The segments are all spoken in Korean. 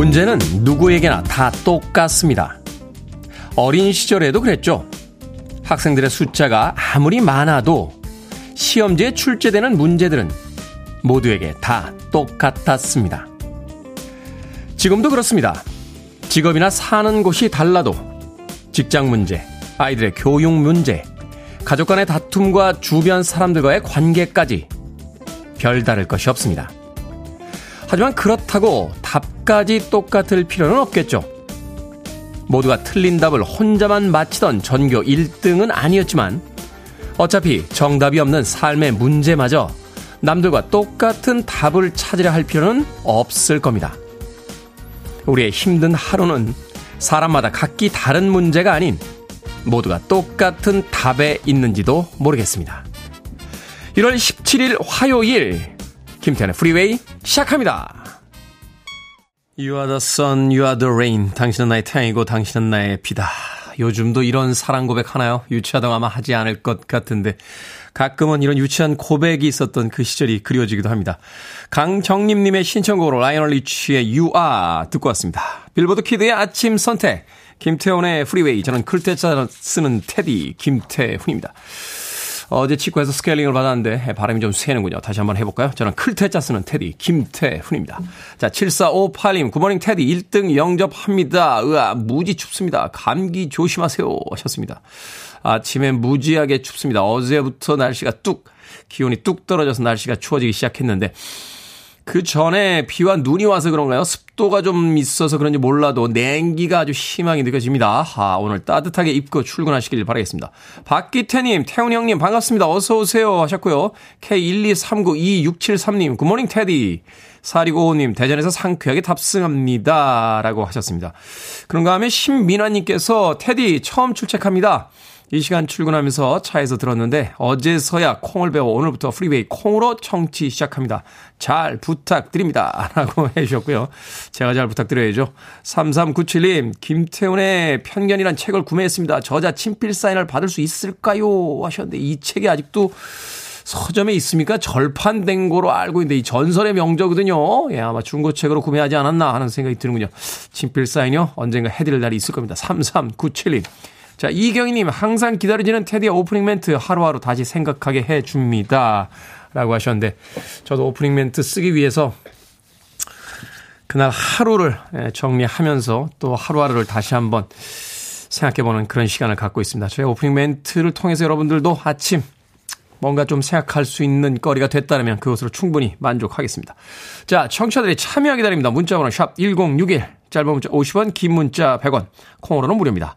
문제는 누구에게나 다 똑같습니다. 어린 시절에도 그랬죠. 학생들의 숫자가 아무리 많아도 시험지에 출제되는 문제들은 모두에게 다 똑같았습니다. 지금도 그렇습니다. 직업이나 사는 곳이 달라도 직장 문제, 아이들의 교육 문제, 가족 간의 다툼과 주변 사람들과의 관계까지 별다를 것이 없습니다. 하지만 그렇다고 답까지 똑같을 필요는 없겠죠. 모두가 틀린 답을 혼자만 맞히던 전교 1등은 아니었지만 어차피 정답이 없는 삶의 문제마저 남들과 똑같은 답을 찾으려 할 필요는 없을 겁니다. 우리의 힘든 하루는 사람마다 각기 다른 문제가 아닌 모두가 똑같은 답에 있는지도 모르겠습니다. 1월 17일 화요일 김태훈의 프리웨이 시작합니다. You are the sun, you are the rain. 당신은 나의 태양이고 당신은 나의 비다. 요즘도 이런 사랑 고백 하나요? 유치하다고 아마 하지 않을 것 같은데 가끔은 이런 유치한 고백이 있었던 그 시절이 그리워지기도 합니다. 강정림님의 신청곡으로 라이언 리치의 You Are 듣고 왔습니다. 빌보드 키드의 아침 선택 김태훈의 프리웨이. 저는 클테짜 쓰는 테디 김태훈입니다. 어제 치과에서 스케일링을 받았는데 바람이 좀 새는군요. 다시 한번 해볼까요? 저는 클테짜 쓰는 테디 김태훈입니다. 자, 7458님 굿모닝 테디 1등 영접합니다. 으아 무지 춥습니다. 감기 조심하세요 하셨습니다. 아침에 무지하게 춥습니다. 어제부터 날씨가 기온이 뚝 떨어져서 날씨가 추워지기 시작했는데 그 전에 비와 눈이 와서 그런가요? 습도가 좀 있어서 그런지 몰라도 냉기가 아주 심하게 느껴집니다. 아, 오늘 따뜻하게 입고 출근하시길 바라겠습니다. 박기태님, 태훈 형님 반갑습니다. 어서 오세요 하셨고요. K123922673님 굿모닝 테디. 4255님 대전에서 상쾌하게 탑승합니다 라고 하셨습니다. 그런가 하면 신민아님께서 테디 처음 출첵합니다. 이 시간 출근하면서 차에서 들었는데 어제서야 콩을 배워 오늘부터 프리웨이 콩으로 청취 시작합니다. 잘 부탁드립니다 라고 해주셨고요. 제가 잘 부탁드려야죠. 3397님 김태훈의 편견이란 책을 구매했습니다. 저자 친필 사인을 받을 수 있을까요 하셨는데 이 책이 아직도 서점에 있습니까? 절판된 거로 알고 있는데 이 전설의 명저거든요. 예, 아마 중고책으로 구매하지 않았나 하는 생각이 드는군요. 친필 사인이요? 언젠가 해드릴 날이 있을 겁니다. 3397님. 자, 이경희님, 항상 기다려지는 테디의 오프닝 멘트 하루하루 다시 생각하게 해줍니다 라고 하셨는데 저도 오프닝 멘트 쓰기 위해서 그날 하루를 정리하면서 또 하루하루를 다시 한번 생각해보는 그런 시간을 갖고 있습니다. 저의 오프닝 멘트를 통해서 여러분들도 아침 뭔가 좀 생각할 수 있는 거리가 됐다면 그것으로 충분히 만족하겠습니다. 자, 청취자들이 참여 기다립니다. 문자번호 샵1061 짧은 문자 50원, 긴 문자 100원, 콩으로는 무료입니다.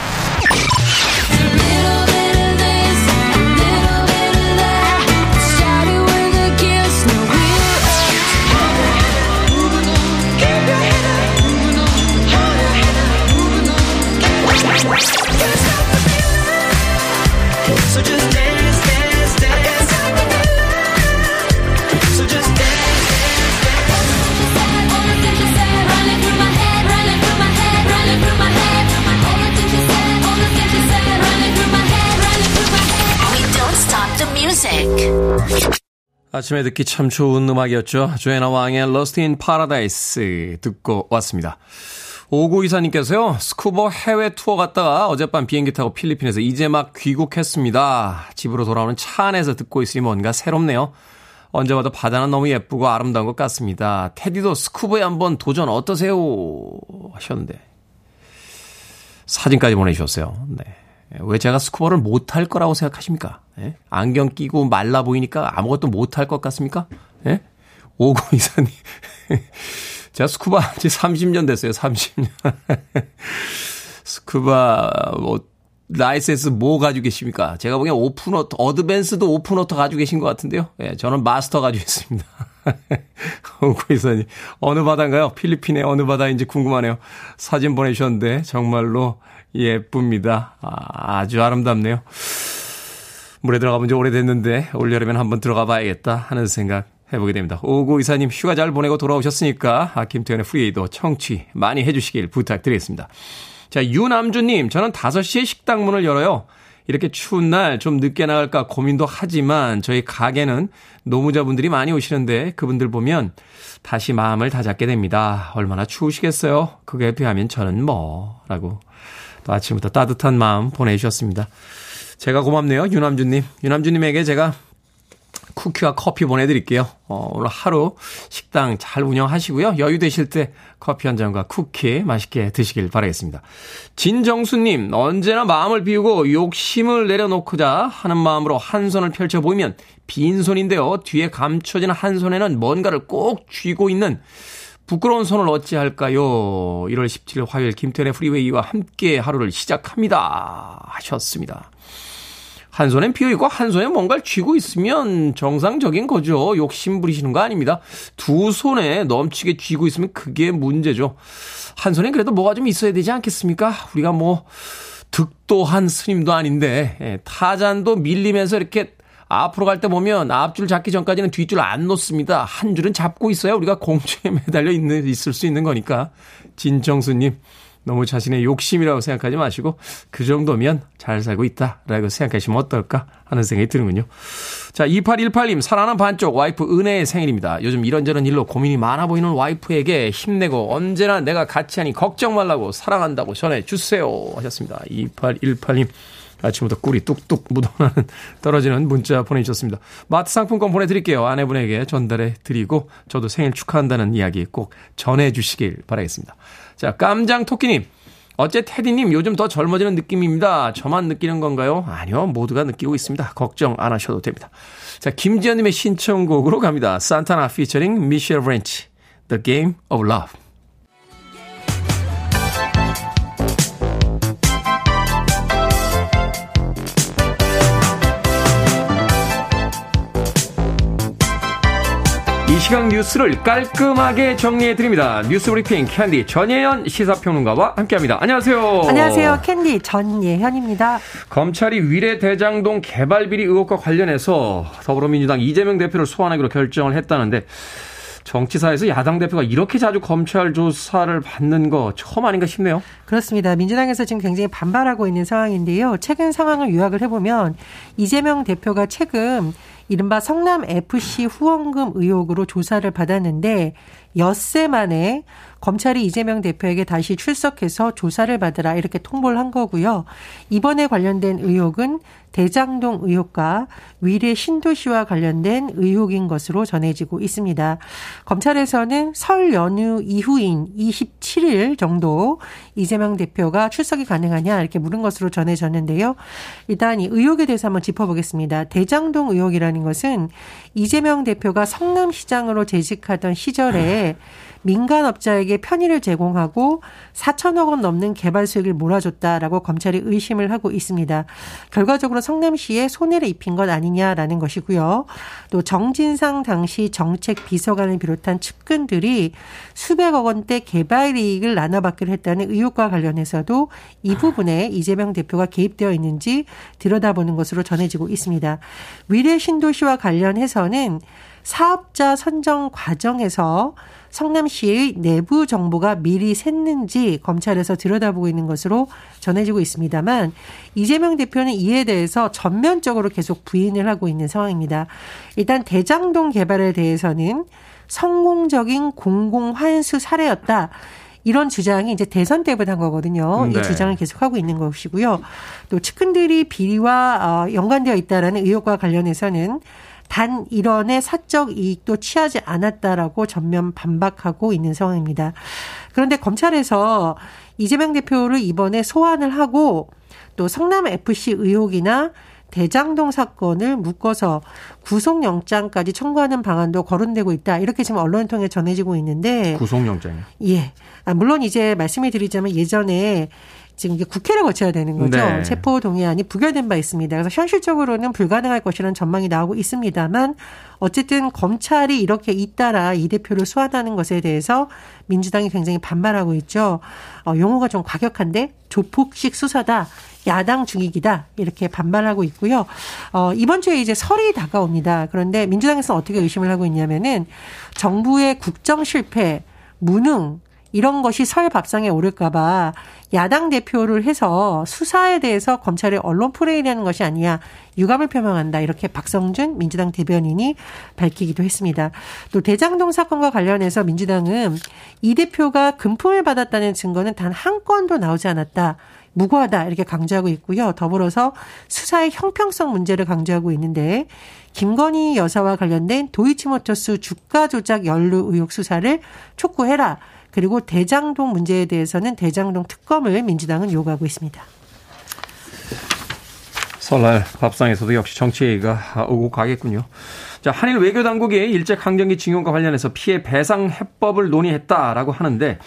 아침에 듣기 참 좋은 음악이었죠. 조애나 왕의 Lost in Paradise 듣고 왔습니다. 5924님께서요. 스쿠버 해외 투어 갔다가 어젯밤 비행기 타고 필리핀에서 이제 막 귀국했습니다. 집으로 돌아오는 차 안에서 듣고 있으니 뭔가 새롭네요. 언제 봐도 바다는 너무 예쁘고 아름다운 것 같습니다. 테디도 스쿠버에 한번 도전 어떠세요? 하셨는데 사진까지 보내주셨어요. 네. 왜 제가 스쿠버를 못할 거라고 생각하십니까? 예? 안경 끼고 말라 보이니까 아무것도 못할 것 같습니까? 예? 5924님. 제가 스쿠버 한 지 30년 됐어요. 30년. 스쿠버 라이센스 뭐 가지고 계십니까? 제가 보기엔 오픈워터, 어드밴스도 오픈워터 가지고 계신 것 같은데요. 예, 저는 마스터 가지고 있습니다. 오구이사님 어느 바다인가요? 필리핀의 어느 바다인지 궁금하네요. 사진 보내주셨는데 정말로 예쁩니다. 아주 아름답네요. 물에 들어가본 지 오래됐는데 올여름엔 한번 들어가 봐야겠다 하는 생각 해보게 됩니다. 5924님 휴가 잘 보내고 돌아오셨으니까 김태현의 프리웨이도 청취 많이 해주시길 부탁드리겠습니다. 자, 유남주님, 저는 5시에 식당 문을 열어요. 이렇게 추운 날 좀 늦게 나갈까 고민도 하지만 저희 가게는 노무자분들이 많이 오시는데 그분들 보면 다시 마음을 다잡게 됩니다. 얼마나 추우시겠어요. 그거에 비하면 저는 뭐 라고 또 아침부터 따뜻한 마음 보내주셨습니다. 제가 고맙네요. 유남주님. 유남주님에게 제가 쿠키와 커피 보내드릴게요. 오늘 하루 식당 잘 운영하시고요. 여유 되실 때 커피 한 잔과 쿠키 맛있게 드시길 바라겠습니다. 진정수님, 언제나 마음을 비우고 욕심을 내려놓고자 하는 마음으로 한 손을 펼쳐보면 빈손인데요. 뒤에 감춰진 한 손에는 뭔가를 꼭 쥐고 있는 부끄러운 손을 어찌할까요? 1월 17일 화요일 김태훈의 프리웨이와 함께 하루를 시작합니다. 하셨습니다. 한 손엔 비어있고 한 손에 뭔가를 쥐고 있으면 정상적인 거죠. 욕심 부리시는 거 아닙니다. 두 손에 넘치게 쥐고 있으면 그게 문제죠. 한 손엔 그래도 뭐가 좀 있어야 되지 않겠습니까? 우리가 뭐 득도한 스님도 아닌데 타잔도 밀리면서 이렇게 앞으로 갈 때 보면 앞줄 잡기 전까지는 뒷줄 안 놓습니다. 한 줄은 잡고 있어야 우리가 공중에 매달려 있을 수 있는 거니까. 진정수님. 너무 자신의 욕심이라고 생각하지 마시고 그 정도면 잘 살고 있다라고 생각하시면 어떨까 하는 생각이 드는군요. 자, 2818님 사랑하는 반쪽 와이프 은혜의 생일입니다. 요즘 이런저런 일로 고민이 많아 보이는 와이프에게 힘내고 언제나 내가 같이 하니 걱정 말라고 사랑한다고 전해주세요 하셨습니다. 2818님 아침부터 꿀이 뚝뚝 묻어나는 떨어지는 문자 보내주셨습니다. 마트 상품권 보내드릴게요. 아내분에게 전달해드리고 저도 생일 축하한다는 이야기 꼭 전해주시길 바라겠습니다. 자, 깜장 토끼님. 어째 테디님 요즘 더 젊어지는 느낌입니다. 저만 느끼는 건가요? 아니요. 모두가 느끼고 있습니다. 걱정 안 하셔도 됩니다. 자, 김지연님의 신청곡으로 갑니다. 산타나 피처링 미셸 브렌치. The Game of Love. 이 시각 뉴스를 깔끔하게 정리해드립니다. 뉴스브리핑 캔디 전예현 시사평론가와 함께합니다. 안녕하세요. 안녕하세요. 캔디 전예현입니다. 검찰이 위례대장동 개발비리 의혹과 관련해서 더불어민주당 이재명 대표를 소환하기로 결정을 했다는데 정치사에서 야당 대표가 이렇게 자주 검찰 조사를 받는 거 처음 아닌가 싶네요. 그렇습니다. 민주당에서 지금 굉장히 반발하고 있는 상황인데요. 최근 상황을 요약을 해보면 이재명 대표가 최근 이른바 성남FC 후원금 의혹으로 조사를 받았는데 엿새 만에 검찰이 이재명 대표에게 다시 출석해서 조사를 받으라 이렇게 통보를 한 거고요. 이번에 관련된 의혹은 대장동 의혹과 위례 신도시와 관련된 의혹인 것으로 전해지고 있습니다. 검찰에서는 설 연휴 이후인 27일 정도 이재명 대표가 출석이 가능하냐 이렇게 물은 것으로 전해졌는데요. 일단 이 의혹에 대해서 한번 짚어보겠습니다. 대장동 의혹이라는 것은 이재명 대표가 성남시장으로 재직하던 시절에 민간업자에게 편의를 제공하고 4천억 원 넘는 개발 수익을 몰아줬다라고 검찰이 의심을 하고 있습니다. 결과적으로 성남시에 손해를 입힌 것 아니냐라는 것이고요. 또 정진상 당시 정책비서관을 비롯한 측근들이 수백억 원대 개발 이익을 나눠받기로 했다는 의혹과 관련해서도 이 부분에 이재명 대표가 개입되어 있는지 들여다보는 것으로 전해지고 있습니다. 위례 신도시와 관련해서는 사업자 선정 과정에서 성남시의 내부 정보가 미리 샜는지 검찰에서 들여다보고 있는 것으로 전해지고 있습니다만 이재명 대표는 이에 대해서 전면적으로 계속 부인을 하고 있는 상황입니다. 일단 대장동 개발에 대해서는 성공적인 공공환수 사례였다. 이런 주장이 이제 대선 때부터 한 거거든요. 네. 이 주장을 계속하고 있는 것이고요. 또 측근들이 비리와 연관되어 있다라는 의혹과 관련해서는 단 일원의 사적 이익도 취하지 않았다라고 전면 반박하고 있는 상황입니다. 그런데 검찰에서 이재명 대표를 이번에 소환을 하고 또 성남FC 의혹이나 대장동 사건을 묶어서 구속영장까지 청구하는 방안도 거론되고 있다. 이렇게 지금 언론을 통해 전해지고 있는데. 구속영장이요? 예. 물론 이제 말씀을 드리자면 예전에 지금 이게 국회를 거쳐야 되는 거죠. 네. 체포동의안이 부결된 바 있습니다. 그래서 현실적으로는 불가능할 것이라는 전망이 나오고 있습니다만 어쨌든 검찰이 이렇게 잇따라 이 대표를 소환하는 것에 대해서 민주당이 굉장히 반발하고 있죠. 용어가 좀 과격한데 조폭식 수사다. 야당 중익이다. 이렇게 반발하고 있고요. 이번 주에 이제 설이 다가옵니다. 그런데 민주당에서는 어떻게 의심을 하고 있냐면은 정부의 국정 실패, 무능, 이런 것이 설 밥상에 오를까봐 야당 대표를 해서 수사에 대해서 검찰의 언론 플레이라는 것이 아니야 유감을 표명한다. 이렇게 박성준 민주당 대변인이 밝히기도 했습니다. 또 대장동 사건과 관련해서 민주당은 이 대표가 금품을 받았다는 증거는 단 한 건도 나오지 않았다. 무고하다 이렇게 강조하고 있고요. 더불어서 수사의 형평성 문제를 강조하고 있는데 김건희 여사와 관련된 도이치모터스 주가 조작 연루 의혹 수사를 촉구해라. 그리고 대장동 문제에 대해서는 대장동 특검을 민주당은 요구하고 있습니다. 설날 밥상에서도 역시 정치 얘기가 오고 가겠군요. 자, 한일 외교 당국이 일제 강점기 징용과 관련해서 피해 배상 해법을 논의했다라고 하는데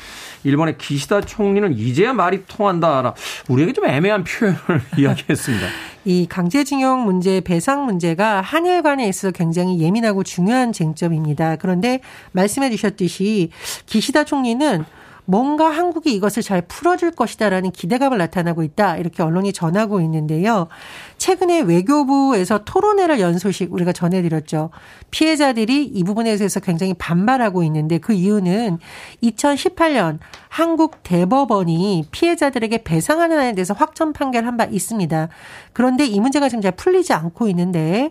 일본의 기시다 총리는 이제야 말이 통한다. 우리에게 좀 애매한 표현을 이야기했습니다. 이 강제징용 문제, 배상 문제가 한일 간에 있어서 굉장히 예민하고 중요한 쟁점입니다. 그런데 말씀해 주셨듯이 기시다 총리는 뭔가 한국이 이것을 잘 풀어줄 것이다라는 기대감을 나타나고 있다. 이렇게 언론이 전하고 있는데요. 최근에 외교부에서 토론회를 연 소식 우리가 전해드렸죠. 피해자들이 이 부분에 대해서 굉장히 반발하고 있는데 그 이유는 2018년 한국 대법원이 피해자들에게 배상하는 안에 대해서 확정 판결한 바 있습니다. 그런데 이 문제가 지금 잘 풀리지 않고 있는데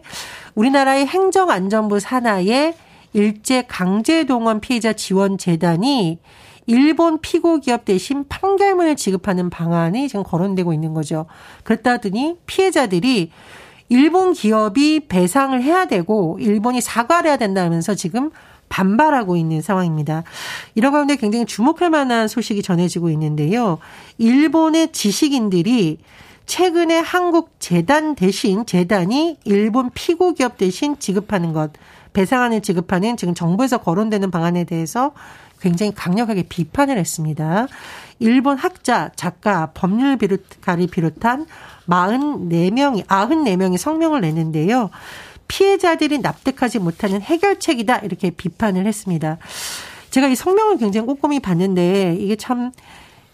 우리나라의 행정안전부 산하의 일제강제동원 피해자 지원재단이 일본 피고기업 대신 판결문을 지급하는 방안이 지금 거론되고 있는 거죠. 그랬다더니 피해자들이 일본 기업이 배상을 해야 되고 일본이 사과를 해야 된다면서 지금 반발하고 있는 상황입니다. 이런 가운데 굉장히 주목할 만한 소식이 전해지고 있는데요. 일본의 지식인들이 최근에 한국 재단 대신 재단이 일본 피고기업 대신 지급하는 것, 배상안을 지급하는 지금 정부에서 거론되는 방안에 대해서 굉장히 강력하게 비판을 했습니다. 일본 학자, 작가, 법률가를 비롯한 94명이 성명을 냈는데요. 피해자들이 납득하지 못하는 해결책이다 이렇게 비판을 했습니다. 제가 이 성명을 굉장히 꼼꼼히 봤는데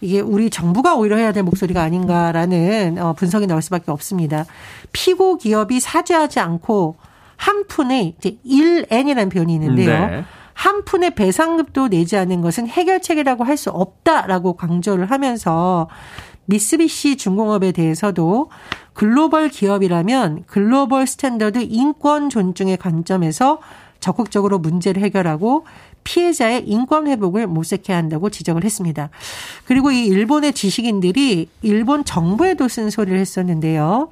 이게 우리 정부가 오히려 해야 될 목소리가 아닌가라는 분석이 나올 수밖에 없습니다. 피고 기업이 사죄하지 않고 한 푼의 이제 1N이라는 표현이 있는데요. 네. 한 푼의 배상금도 내지 않은 것은 해결책이라고 할 수 없다라고 강조를 하면서 미쓰비시 중공업에 대해서도 글로벌 기업이라면 글로벌 스탠더드 인권 존중의 관점에서 적극적으로 문제를 해결하고 피해자의 인권 회복을 모색해야 한다고 지적을 했습니다. 그리고 이 일본의 지식인들이 일본 정부에도 쓴소리를 했었는데요.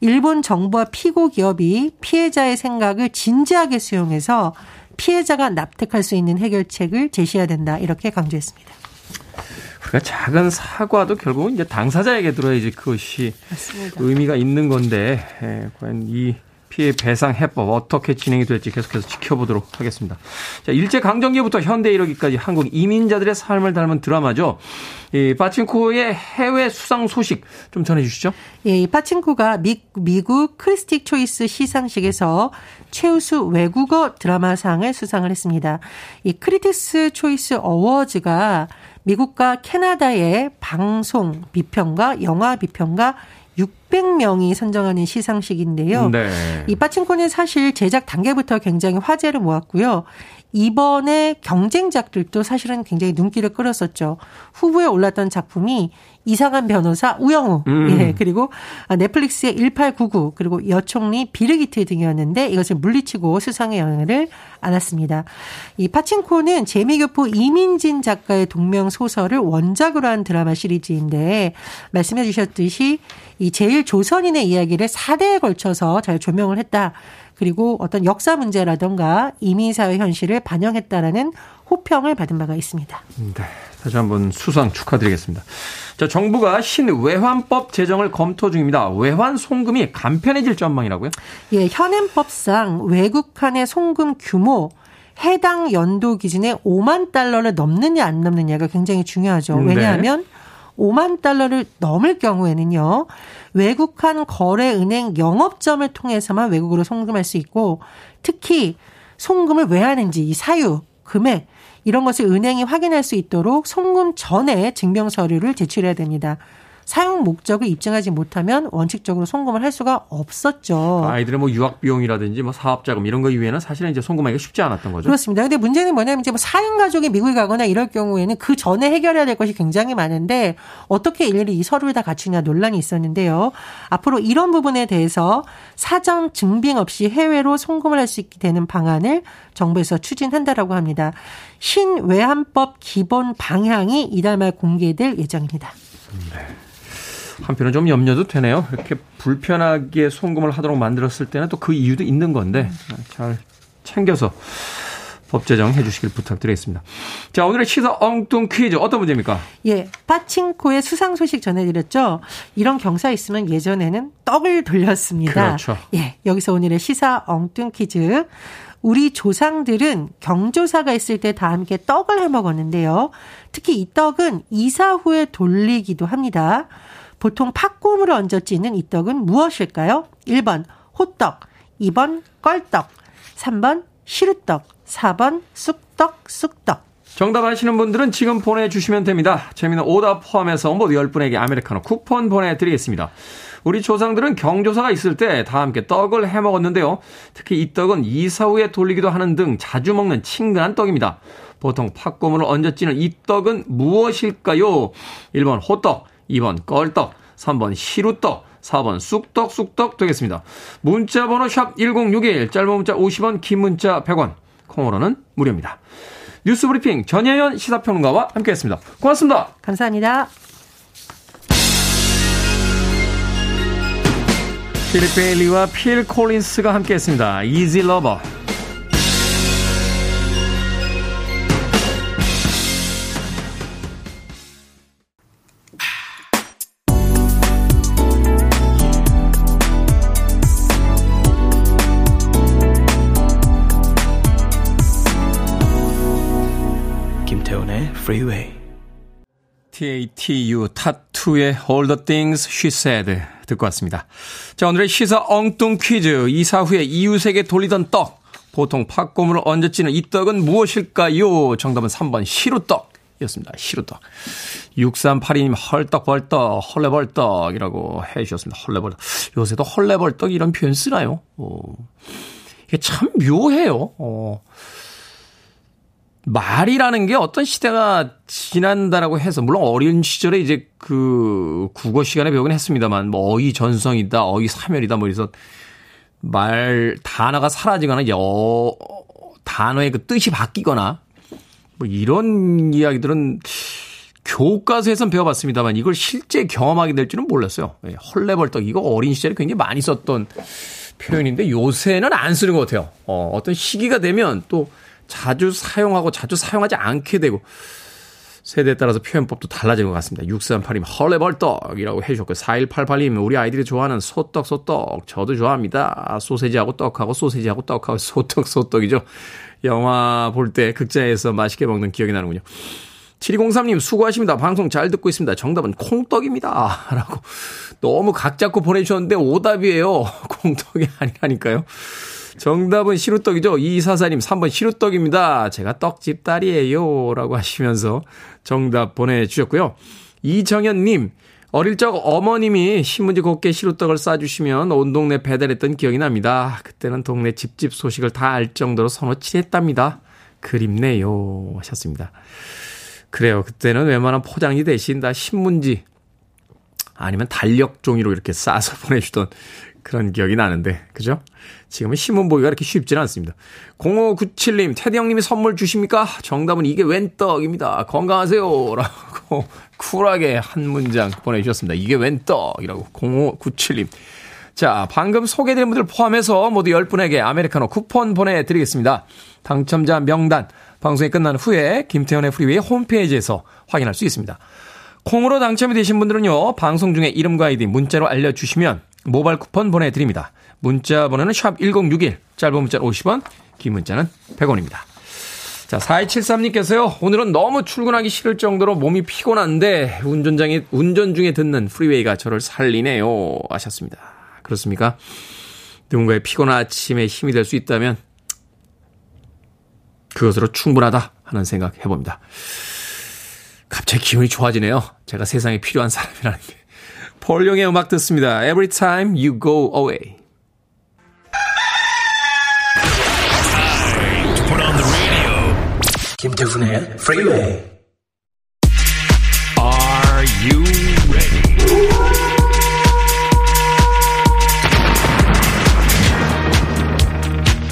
일본 정부와 피고 기업이 피해자의 생각을 진지하게 수용해서 피해자가 납득할 수 있는 해결책을 제시해야 된다. 이렇게 강조했습니다. 우리가 작은 사과도 결국은 이제 당사자에게 들어야지 그것이 맞습니다. 의미가 있는 건데 과연 이 피해 배상 해법 어떻게 진행이 될지 계속해서 지켜보도록 하겠습니다. 자, 일제강점기부터 현대 이르기까지 한국 이민자들의 삶을 닮은 드라마죠. 이 파친코의 해외 수상 소식 좀 전해주시죠. 예, 파친코가 미국 크리스틱 초이스 시상식에서 최우수 외국어 드라마상을 수상을 했습니다. 이 크리틱스 초이스 어워즈가 미국과 캐나다의 방송 비평가, 영화 비평가 600명이 선정하는 시상식인데요. 네. 이 파친코는 사실 제작 단계부터 굉장히 화제를 모았고요. 이번에 경쟁작들도 사실은 굉장히 눈길을 끌었었죠. 후보에 올랐던 작품이 이상한 변호사 우영우, 예, 그리고 넷플릭스의 1899, 그리고 여총리 비르기트 등이었는데 이것을 물리치고 수상의 영향을 안았습니다. 이 파친코는 재미교포 이민진 작가의 동명 소설을 원작으로 한 드라마 시리즈인데 말씀해 주셨듯이 이 제1조선인의 이야기를 4대에 걸쳐서 잘 조명을 했다. 그리고 어떤 역사 문제라든가 이민사회 현실을 반영했다라는 호평을 받은 바가 있습니다. 네, 다시 한번 수상 축하드리겠습니다. 자, 정부가 신외환법 제정을 검토 중입니다. 외환 송금이 간편해질 전망이라고요? 예, 현행법상 외국환의 송금 규모 해당 연도 기준에 5만 달러를 넘느냐 안 넘느냐가 굉장히 중요하죠. 왜냐하면 네. 5만 달러를 넘을 경우에는요. 외국환 거래은행 영업점을 통해서만 외국으로 송금할 수 있고 특히 송금을 왜 하는지 이 사유, 금액 이런 것을 은행이 확인할 수 있도록 송금 전에 증명 서류를 제출해야 됩니다. 사용 목적을 입증하지 못하면 원칙적으로 송금을 할 수가 없었죠. 아이들의 뭐 유학 비용이라든지 뭐 사업 자금 이런 거 이외에는 사실은 이제 송금하기가 쉽지 않았던 거죠. 그렇습니다. 근데 문제는 뭐냐면 이제 뭐 4인 가족이 미국에 가거나 이럴 경우에는 그 전에 해결해야 될 것이 굉장히 많은데 어떻게 일일이 이 서류를 다 갖추냐 논란이 있었는데요. 앞으로 이런 부분에 대해서 사전 증빙 없이 해외로 송금을 할 수 있게 되는 방안을 정부에서 추진한다라고 합니다. 신외환법 기본 방향이 이달 말 공개될 예정입니다. 네. 한편은 좀 염려도 되네요. 이렇게 불편하게 송금을 하도록 만들었을 때는 또 그 이유도 있는 건데 잘 챙겨서 법 제정해 주시길 부탁드리겠습니다. 자, 오늘의 시사 엉뚱 퀴즈 어떤 문제입니까? 예, 파친코의 수상 소식 전해드렸죠. 이런 경사 있으면 예전에는 떡을 돌렸습니다. 그렇죠. 예, 여기서 오늘의 시사 엉뚱 퀴즈. 우리 조상들은 경조사가 있을 때 다 함께 떡을 해 먹었는데요. 특히 이 떡은 이사 후에 돌리기도 합니다. 보통 팥고물을 얹어 찌는 이 떡은 무엇일까요? 1번 호떡, 2번 껄떡, 3번 시루떡, 4번 쑥떡. 정답 아시는 분들은 지금 보내주시면 됩니다. 재미있는 오답 포함해서 모두 10분에게 아메리카노 쿠폰 보내드리겠습니다. 우리 조상들은 경조사가 있을 때 다 함께 떡을 해먹었는데요. 특히 이 떡은 이사 후에 돌리기도 하는 등 자주 먹는 친근한 떡입니다. 보통 팥고물을 얹어 찌는 이 떡은 무엇일까요? 1번 호떡, 2번 껄떡, 3번 시루떡, 4번 쑥떡 되겠습니다. 문자번호 샵1061, 짧은 문자 50원, 긴 문자 100원, 콩으로는 무료입니다. 뉴스브리핑 전예현 시사평론가와 함께했습니다. 고맙습니다. 감사합니다. 필 베일리와 필 콜린스가 함께했습니다. Easy Lover. 김태훈의 Freeway. T.A.T.U. 타투의 All the Things She Said 듣고 왔습니다. 자, 오늘의 시사 엉뚱 퀴즈. 이사 후에 이웃에게 돌리던 떡. 보통 팥고물을 얹어 찌는 이 떡은 무엇일까요? 정답은 3번 시루떡이었습니다. 시루떡. 6382님 헐떡벌떡 헐레벌떡이라고 해주셨습니다. 헐레벌떡. 요새도 헐레벌떡 이런 표현 쓰나요? 이게 참 묘해요. 말이라는 게 어떤 시대가 지난다라고 해서, 물론 어린 시절에 이제 그 국어 시간에 배우긴 했습니다만, 뭐 어휘 전성이다, 어휘 사멸이다, 뭐 이래서 말, 단어가 사라지거나, 이제 단어의 그 뜻이 바뀌거나, 뭐 이런 이야기들은 교과서에선 배워봤습니다만, 이걸 실제 경험하게 될 줄은 몰랐어요. 예, 헐레벌떡. 이거 어린 시절에 굉장히 많이 썼던 표현인데, 요새는 안 쓰는 것 같아요. 어떤 시기가 되면 또, 자주 사용하고 자주 사용하지 않게 되고 세대에 따라서 표현법도 달라진 것 같습니다. 6382님 헐레벌떡이라고 해주셨고요. 4188님 우리 아이들이 좋아하는 소떡 저도 좋아합니다. 소세지하고 떡하고 소세지하고 떡하고 소떡이죠. 영화 볼 때 극장에서 맛있게 먹는 기억이 나는군요. 7203님 수고하십니다. 방송 잘 듣고 있습니다. 정답은 콩떡입니다. 라고 너무 각 잡고 보내주셨는데 오답이에요. 콩떡이 아니라니까요. 정답은 시루떡이죠. 2244님 3번 시루떡입니다. 제가 떡집 딸이에요. 라고 하시면서 정답 보내주셨고요. 이정현님 어릴 적 어머님이 신문지 곱게 시루떡을 싸주시면 온 동네 배달했던 기억이 납니다. 그때는 동네 집집 소식을 다 알 정도로 선호 친했답니다. 그립네요. 하셨습니다. 그래요. 그때는 웬만한 포장지 대신 다 신문지 아니면 달력종이로 이렇게 싸서 보내주던 그런 기억이 나는데, 그죠? 지금은 신문 보기가 이렇게 쉽지는 않습니다. 0597님, 테디 형님이 선물 주십니까? 정답은 이게 웬 떡입니다. 건강하세요. 라고 쿨하게 한 문장 보내주셨습니다. 이게 웬 떡이라고 0597님. 자, 방금 소개해드린 분들 포함해서 모두 10분에게 아메리카노 쿠폰 보내드리겠습니다. 당첨자 명단, 방송이 끝난 후에 김태현의 프리웨이 홈페이지에서 확인할 수 있습니다. 콩으로 당첨이 되신 분들은요, 방송 중에 이름과 아이디 문자로 알려주시면 모바일 쿠폰 보내드립니다. 문자 번호는 샵1061, 짧은 문자는 50원, 긴 문자는 100원입니다. 자, 4273님께서요. 오늘은 너무 출근하기 싫을 정도로 몸이 피곤한데 운전 중에 듣는 프리웨이가 저를 살리네요. 하셨습니다. 그렇습니까? 누군가의 피곤한 아침에 힘이 될 수 있다면 그것으로 충분하다 하는 생각 해봅니다. 갑자기 기분이 좋아지네요. 제가 세상에 필요한 사람이라는 게. 폴용의 음악 듣습니다. Every time you go away. Time to put on the radio. 김태훈의 Freeway. Are you ready?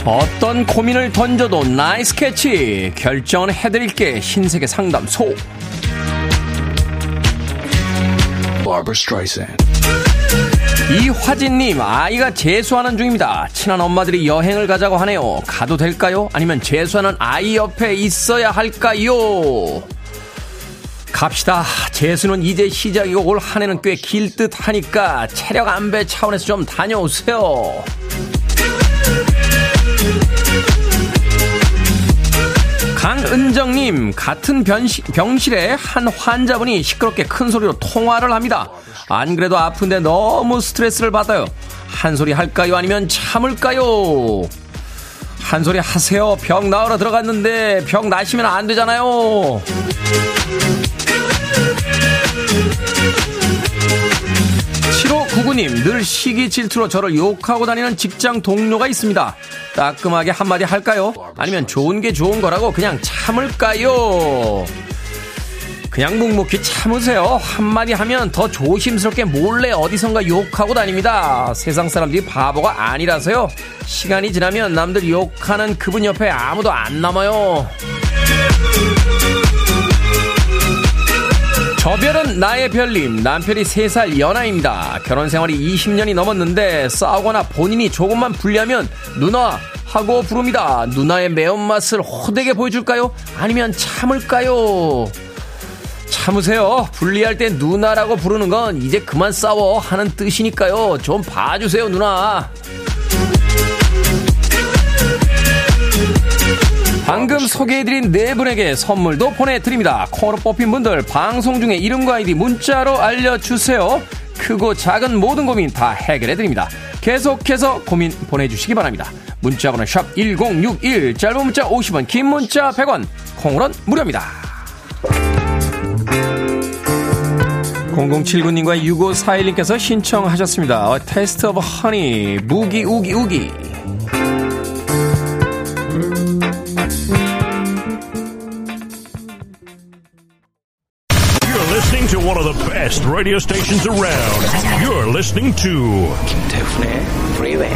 어떤 고민을 던져도 나이스 캐치. 결정은 해드릴게. 신세계 상담소. 이화진님, 아이가 재수하는 중입니다. 친한 엄마들이 여행을 가자고 하네요. 가도 될까요? 아니면 재수하는 아이 옆에 있어야 할까요? 갑시다. 재수는 이제 시작이고 올 한 해는 꽤 길 듯 하니까 체력 안배 차원에서 좀 다녀오세요. 3은정님, 같은 병실에 한 환자분이 시끄럽게 큰 소리로 통화를 합니다. 안 그래도 아픈데 너무 스트레스를 받아요. 한 소리 할까요? 아니면 참을까요? 한 소리 하세요. 병 나으러 들어갔는데 병 나시면 안 되잖아요. 7599님, 늘 시기 질투로 저를 욕하고 다니는 직장 동료가 있습니다. 따끔하게 한마디 할까요? 아니면 좋은 게 좋은 거라고 그냥 참을까요? 그냥 묵묵히 참으세요. 한마디 하면 더 조심스럽게 몰래 어디선가 욕하고 다닙니다. 세상 사람들이 바보가 아니라서요. 시간이 지나면 남들 욕하는 그분 옆에 아무도 안 남아요. 저별은 나의 별님, 남편이 3살 연하입니다. 결혼생활이 20년이 넘었는데 싸우거나 본인이 조금만 불리하면 누나 하고 부릅니다. 누나의 매운맛을 호되게 보여줄까요? 아니면 참을까요? 참으세요. 불리할 때 누나라고 부르는 건 이제 그만 싸워 하는 뜻이니까요. 좀 봐주세요, 누나. 방금 소개해드린 네 분에게 선물도 보내드립니다. 콩으로 뽑힌 분들 방송 중에 이름과 아이디 문자로 알려주세요. 크고 작은 모든 고민 다 해결해드립니다. 계속해서 고민 보내주시기 바랍니다. 문자번호 샵1061, 짧은 문자 50원, 긴 문자 100원, 콩으로는 무료입니다. 0079님과 6541님께서 신청하셨습니다. A Taste of Honey, 무기 우기 우기. One of the best radio stations around. You're listening to 김태훈의 Freeway.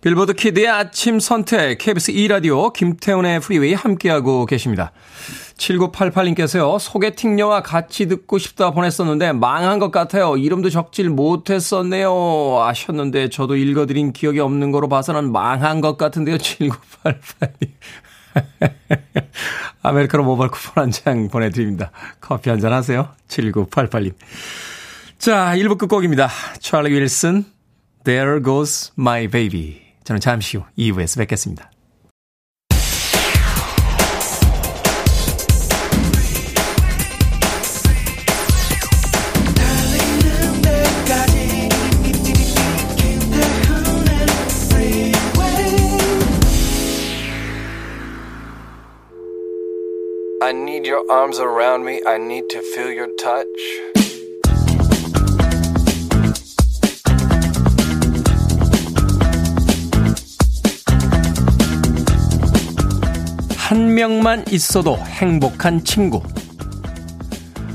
빌보드 키드의 아침 선택 KBS 2라디오 김태훈의 Freeway 함께하고 계십니다. 7988님께서요. 소개팅 영화 같이 듣고 싶다 보냈었는데 망한 것 같아요. 이름도 적질 못했었네요 하셨는데 저도 읽어드린 기억이 없는 거로 봐서는 망한 것 같은데요. 7988님. 아메리카노 모바일 쿠폰 한 장 보내드립니다. 커피 한잔 하세요. 7988님. 자, 1부 끝곡입니다. 찰리 윌슨, There Goes My Baby. 저는 잠시 후 2부에서 뵙겠습니다. I need your arms around me. I need to feel your touch. 한 명만 있어도 행복한 친구.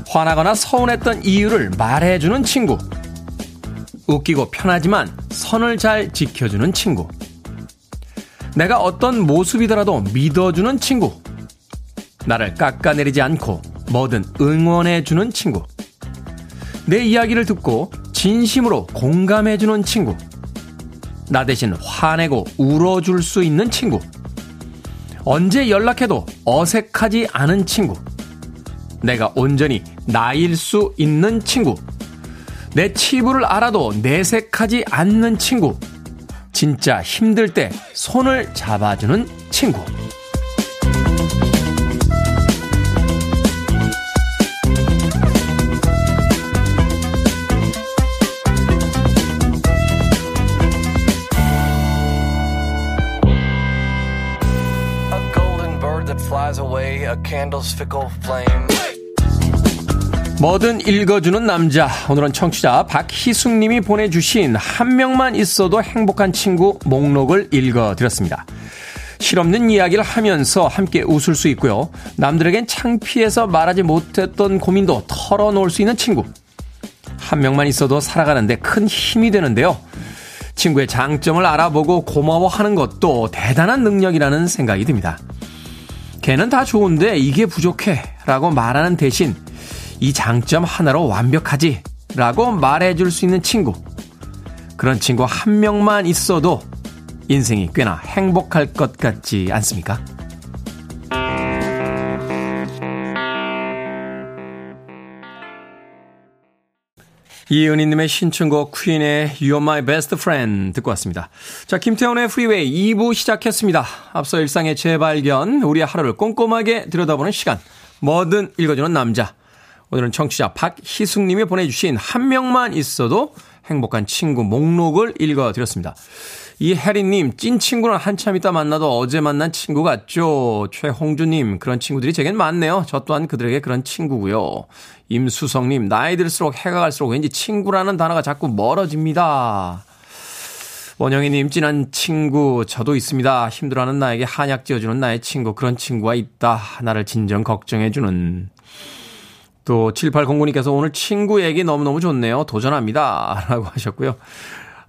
화나거나 서운했던 이유를 말해주는 친구. 웃기고 편하지만 선을 잘 지켜주는 친구. 내가 어떤 모습이더라도 믿어주는 친구. 나를 깎아내리지 않고 뭐든 응원해주는 친구. 내 이야기를 듣고 진심으로 공감해주는 친구. 나 대신 화내고 울어줄 수 있는 친구. 언제 연락해도 어색하지 않은 친구. 내가 온전히 나일 수 있는 친구. 내 치부를 알아도 내색하지 않는 친구. 진짜 힘들 때 손을 잡아주는 친구. 뭐든 읽어주는 남자. 오늘은 청취자 박희숙님이 보내주신 한 명만 있어도 행복한 친구 목록을 읽어드렸습니다. 실없는 이야기를 하면서 함께 웃을 수 있고요. 남들에겐 창피해서 말하지 못했던 고민도 털어놓을 수 있는 친구. 한 명만 있어도 살아가는데 큰 힘이 되는데요. 친구의 장점을 알아보고 고마워하는 것도 대단한 능력이라는 생각이 듭니다. 걔는 다 좋은데 이게 부족해 라고 말하는 대신 이 장점 하나로 완벽하지 라고 말해줄 수 있는 친구. 그런 친구 한 명만 있어도 인생이 꽤나 행복할 것 같지 않습니까? 이은희님의 신청곡 퀸의 You're My Best Friend 듣고 왔습니다. 자, 김태훈의 Freeway 2부 시작했습니다. 앞서 일상의 재발견, 우리의 하루를 꼼꼼하게 들여다보는 시간, 뭐든 읽어주는 남자. 오늘은 청취자 박희숙님이 보내주신 한 명만 있어도 행복한 친구 목록을 읽어드렸습니다. 이혜리님, 찐 친구는 한참 있다 만나도 어제 만난 친구 같죠. 최홍주님, 그런 친구들이 제겐 많네요. 저 또한 그들에게 그런 친구고요. 임수성님, 나이 들수록 해가 갈수록 왠지 친구라는 단어가 자꾸 멀어집니다. 원영이님, 찐한 친구 저도 있습니다. 힘들어하는 나에게 한약 지어주는 나의 친구, 그런 친구가 있다. 나를 진정 걱정해주는. 또 7809님께서 오늘 친구 얘기 너무너무 좋네요. 도전합니다 라고 하셨고요.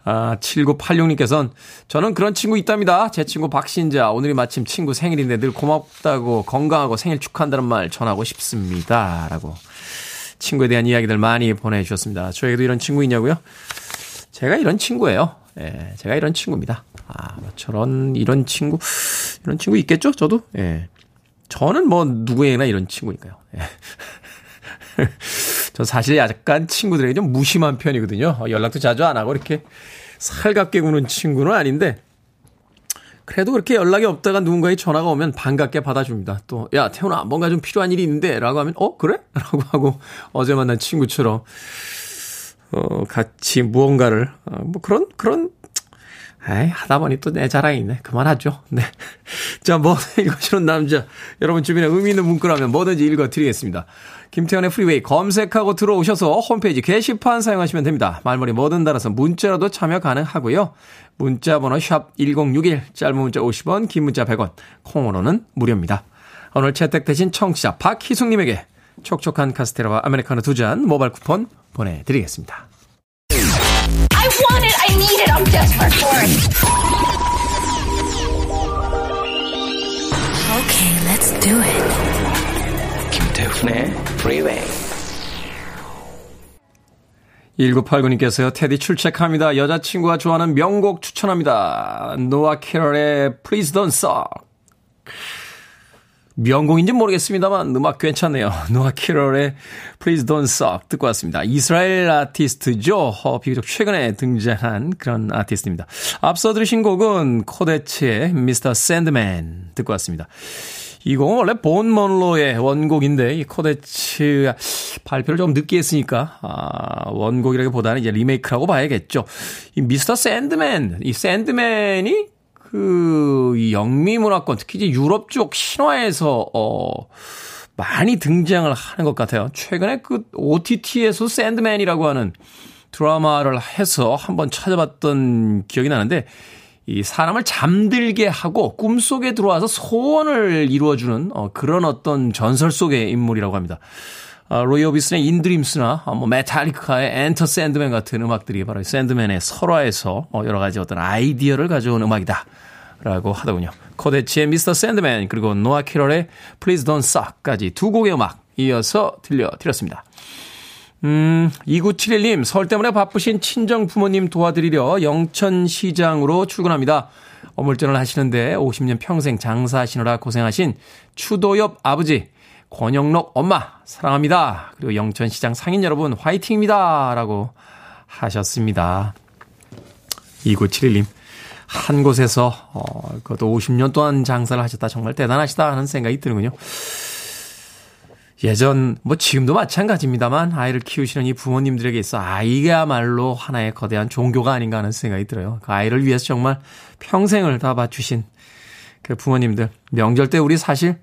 7986님께서는 저는 그런 친구 있답니다. 제 친구 박신자, 오늘이 마침 친구 생일인데 늘 고맙다고 건강하고 생일 축하한다는 말 전하고 싶습니다 라고 친구에 대한 이야기들 많이 보내주셨습니다. 저에게도 이런 친구 있냐고요? 제가 이런 친구예요. 예, 제가 이런 친구입니다. 저런 이런 친구 있겠죠? 저도. 예, 저는 뭐 누구에게나 이런 친구니까요. 예. 저 사실 약간 친구들에게 좀 무심한 편이거든요. 연락도 자주 안 하고 이렇게 살갑게 구는 친구는 아닌데, 그래도 그렇게 연락이 없다가 누군가의 전화가 오면 반갑게 받아줍니다. 또, 야, 태훈아, 뭔가 좀 필요한 일이 있는데 라고 하면, 그래? 라고 하고 어제 만난 친구처럼 같이 무언가를 뭐 그런 하다 보니 또 내 자랑이 있네. 그만하죠. 네. 자, 뭐든 읽어주는 남자. 여러분 주변에 의미 있는 문구라면 뭐든지 읽어드리겠습니다. 김태현의 프리웨이 검색하고 들어오셔서 홈페이지 게시판 사용하시면 됩니다. 말머리 뭐든 달아서 문자라도 참여 가능하고요. 문자번호 샵1061, 짧은 문자 50원, 긴 문자 100원, 콩으로는 무료입니다. 오늘 채택되신 청취자 박희숙님에게 촉촉한 카스테라와 아메리카노 2잔 모바일 쿠폰 보내드리겠습니다. I want it, I need it, I'm desperate for it. Okay, let's do it. 김태훈의 Freeway. 1989님께서요. 테디 출첵합니다. 여자친구가 좋아하는 명곡 추천합니다. 노아 캐럴의 Please Don't Suck. 명곡인지 모르겠습니다만 음악 괜찮네요. 노아 캐럴의 Please Don't Suck 듣고 왔습니다. 이스라엘 아티스트죠. 비교적 최근에 등장한 그런 아티스트입니다. 앞서 들으신 곡은 코데츠의 Mr. Sandman 듣고 왔습니다. 이 곡은 원래 본 먼로의 원곡인데 이 코데츠 발표를 좀 늦게 했으니까 원곡이라기보다는 이제 리메이크라고 봐야겠죠. 이 미스터 샌드맨, 이 샌드맨이 그 영미 문화권, 특히 이제 유럽 쪽 신화에서 많이 등장을 하는 것 같아요. 최근에 그 OTT에서 샌드맨이라고 하는 드라마를 해서 한번 찾아봤던 기억이 나는데, 이 사람을 잠들게 하고 꿈속에 들어와서 소원을 이루어주는 그런 어떤 전설 속의 인물이라고 합니다. 로이 오비슨의 인드림스나 뭐 메탈리카의 엔터 샌드맨 같은 음악들이 바로 샌드맨의 설화에서 여러 가지 어떤 아이디어를 가져온 음악이다라고 하더군요. 코데치의 미스터 샌드맨, 그리고 노아 캐럴의 Please Don't Suck까지 두 곡의 음악 이어서 들려드렸습니다. 2971님, 설 때문에 바쁘신 친정 부모님 도와드리려 영천시장으로 출근합니다. 어물전을 하시는데 50년 평생 장사하시느라 고생하신 추도엽 아버지, 권영록 엄마 사랑합니다. 그리고 영천시장 상인 여러분 화이팅입니다 라고 하셨습니다. 2971님, 한 곳에서 그것도 50년 동안 장사를 하셨다, 정말 대단하시다 하는 생각이 드는군요. 예전, 뭐 지금도 마찬가지입니다만 아이를 키우시는 이 부모님들에게 있어 아이야말로 하나의 거대한 종교가 아닌가 하는 생각이 들어요. 그 아이를 위해서 정말 평생을 다 바치신 그 부모님들, 명절 때 우리 사실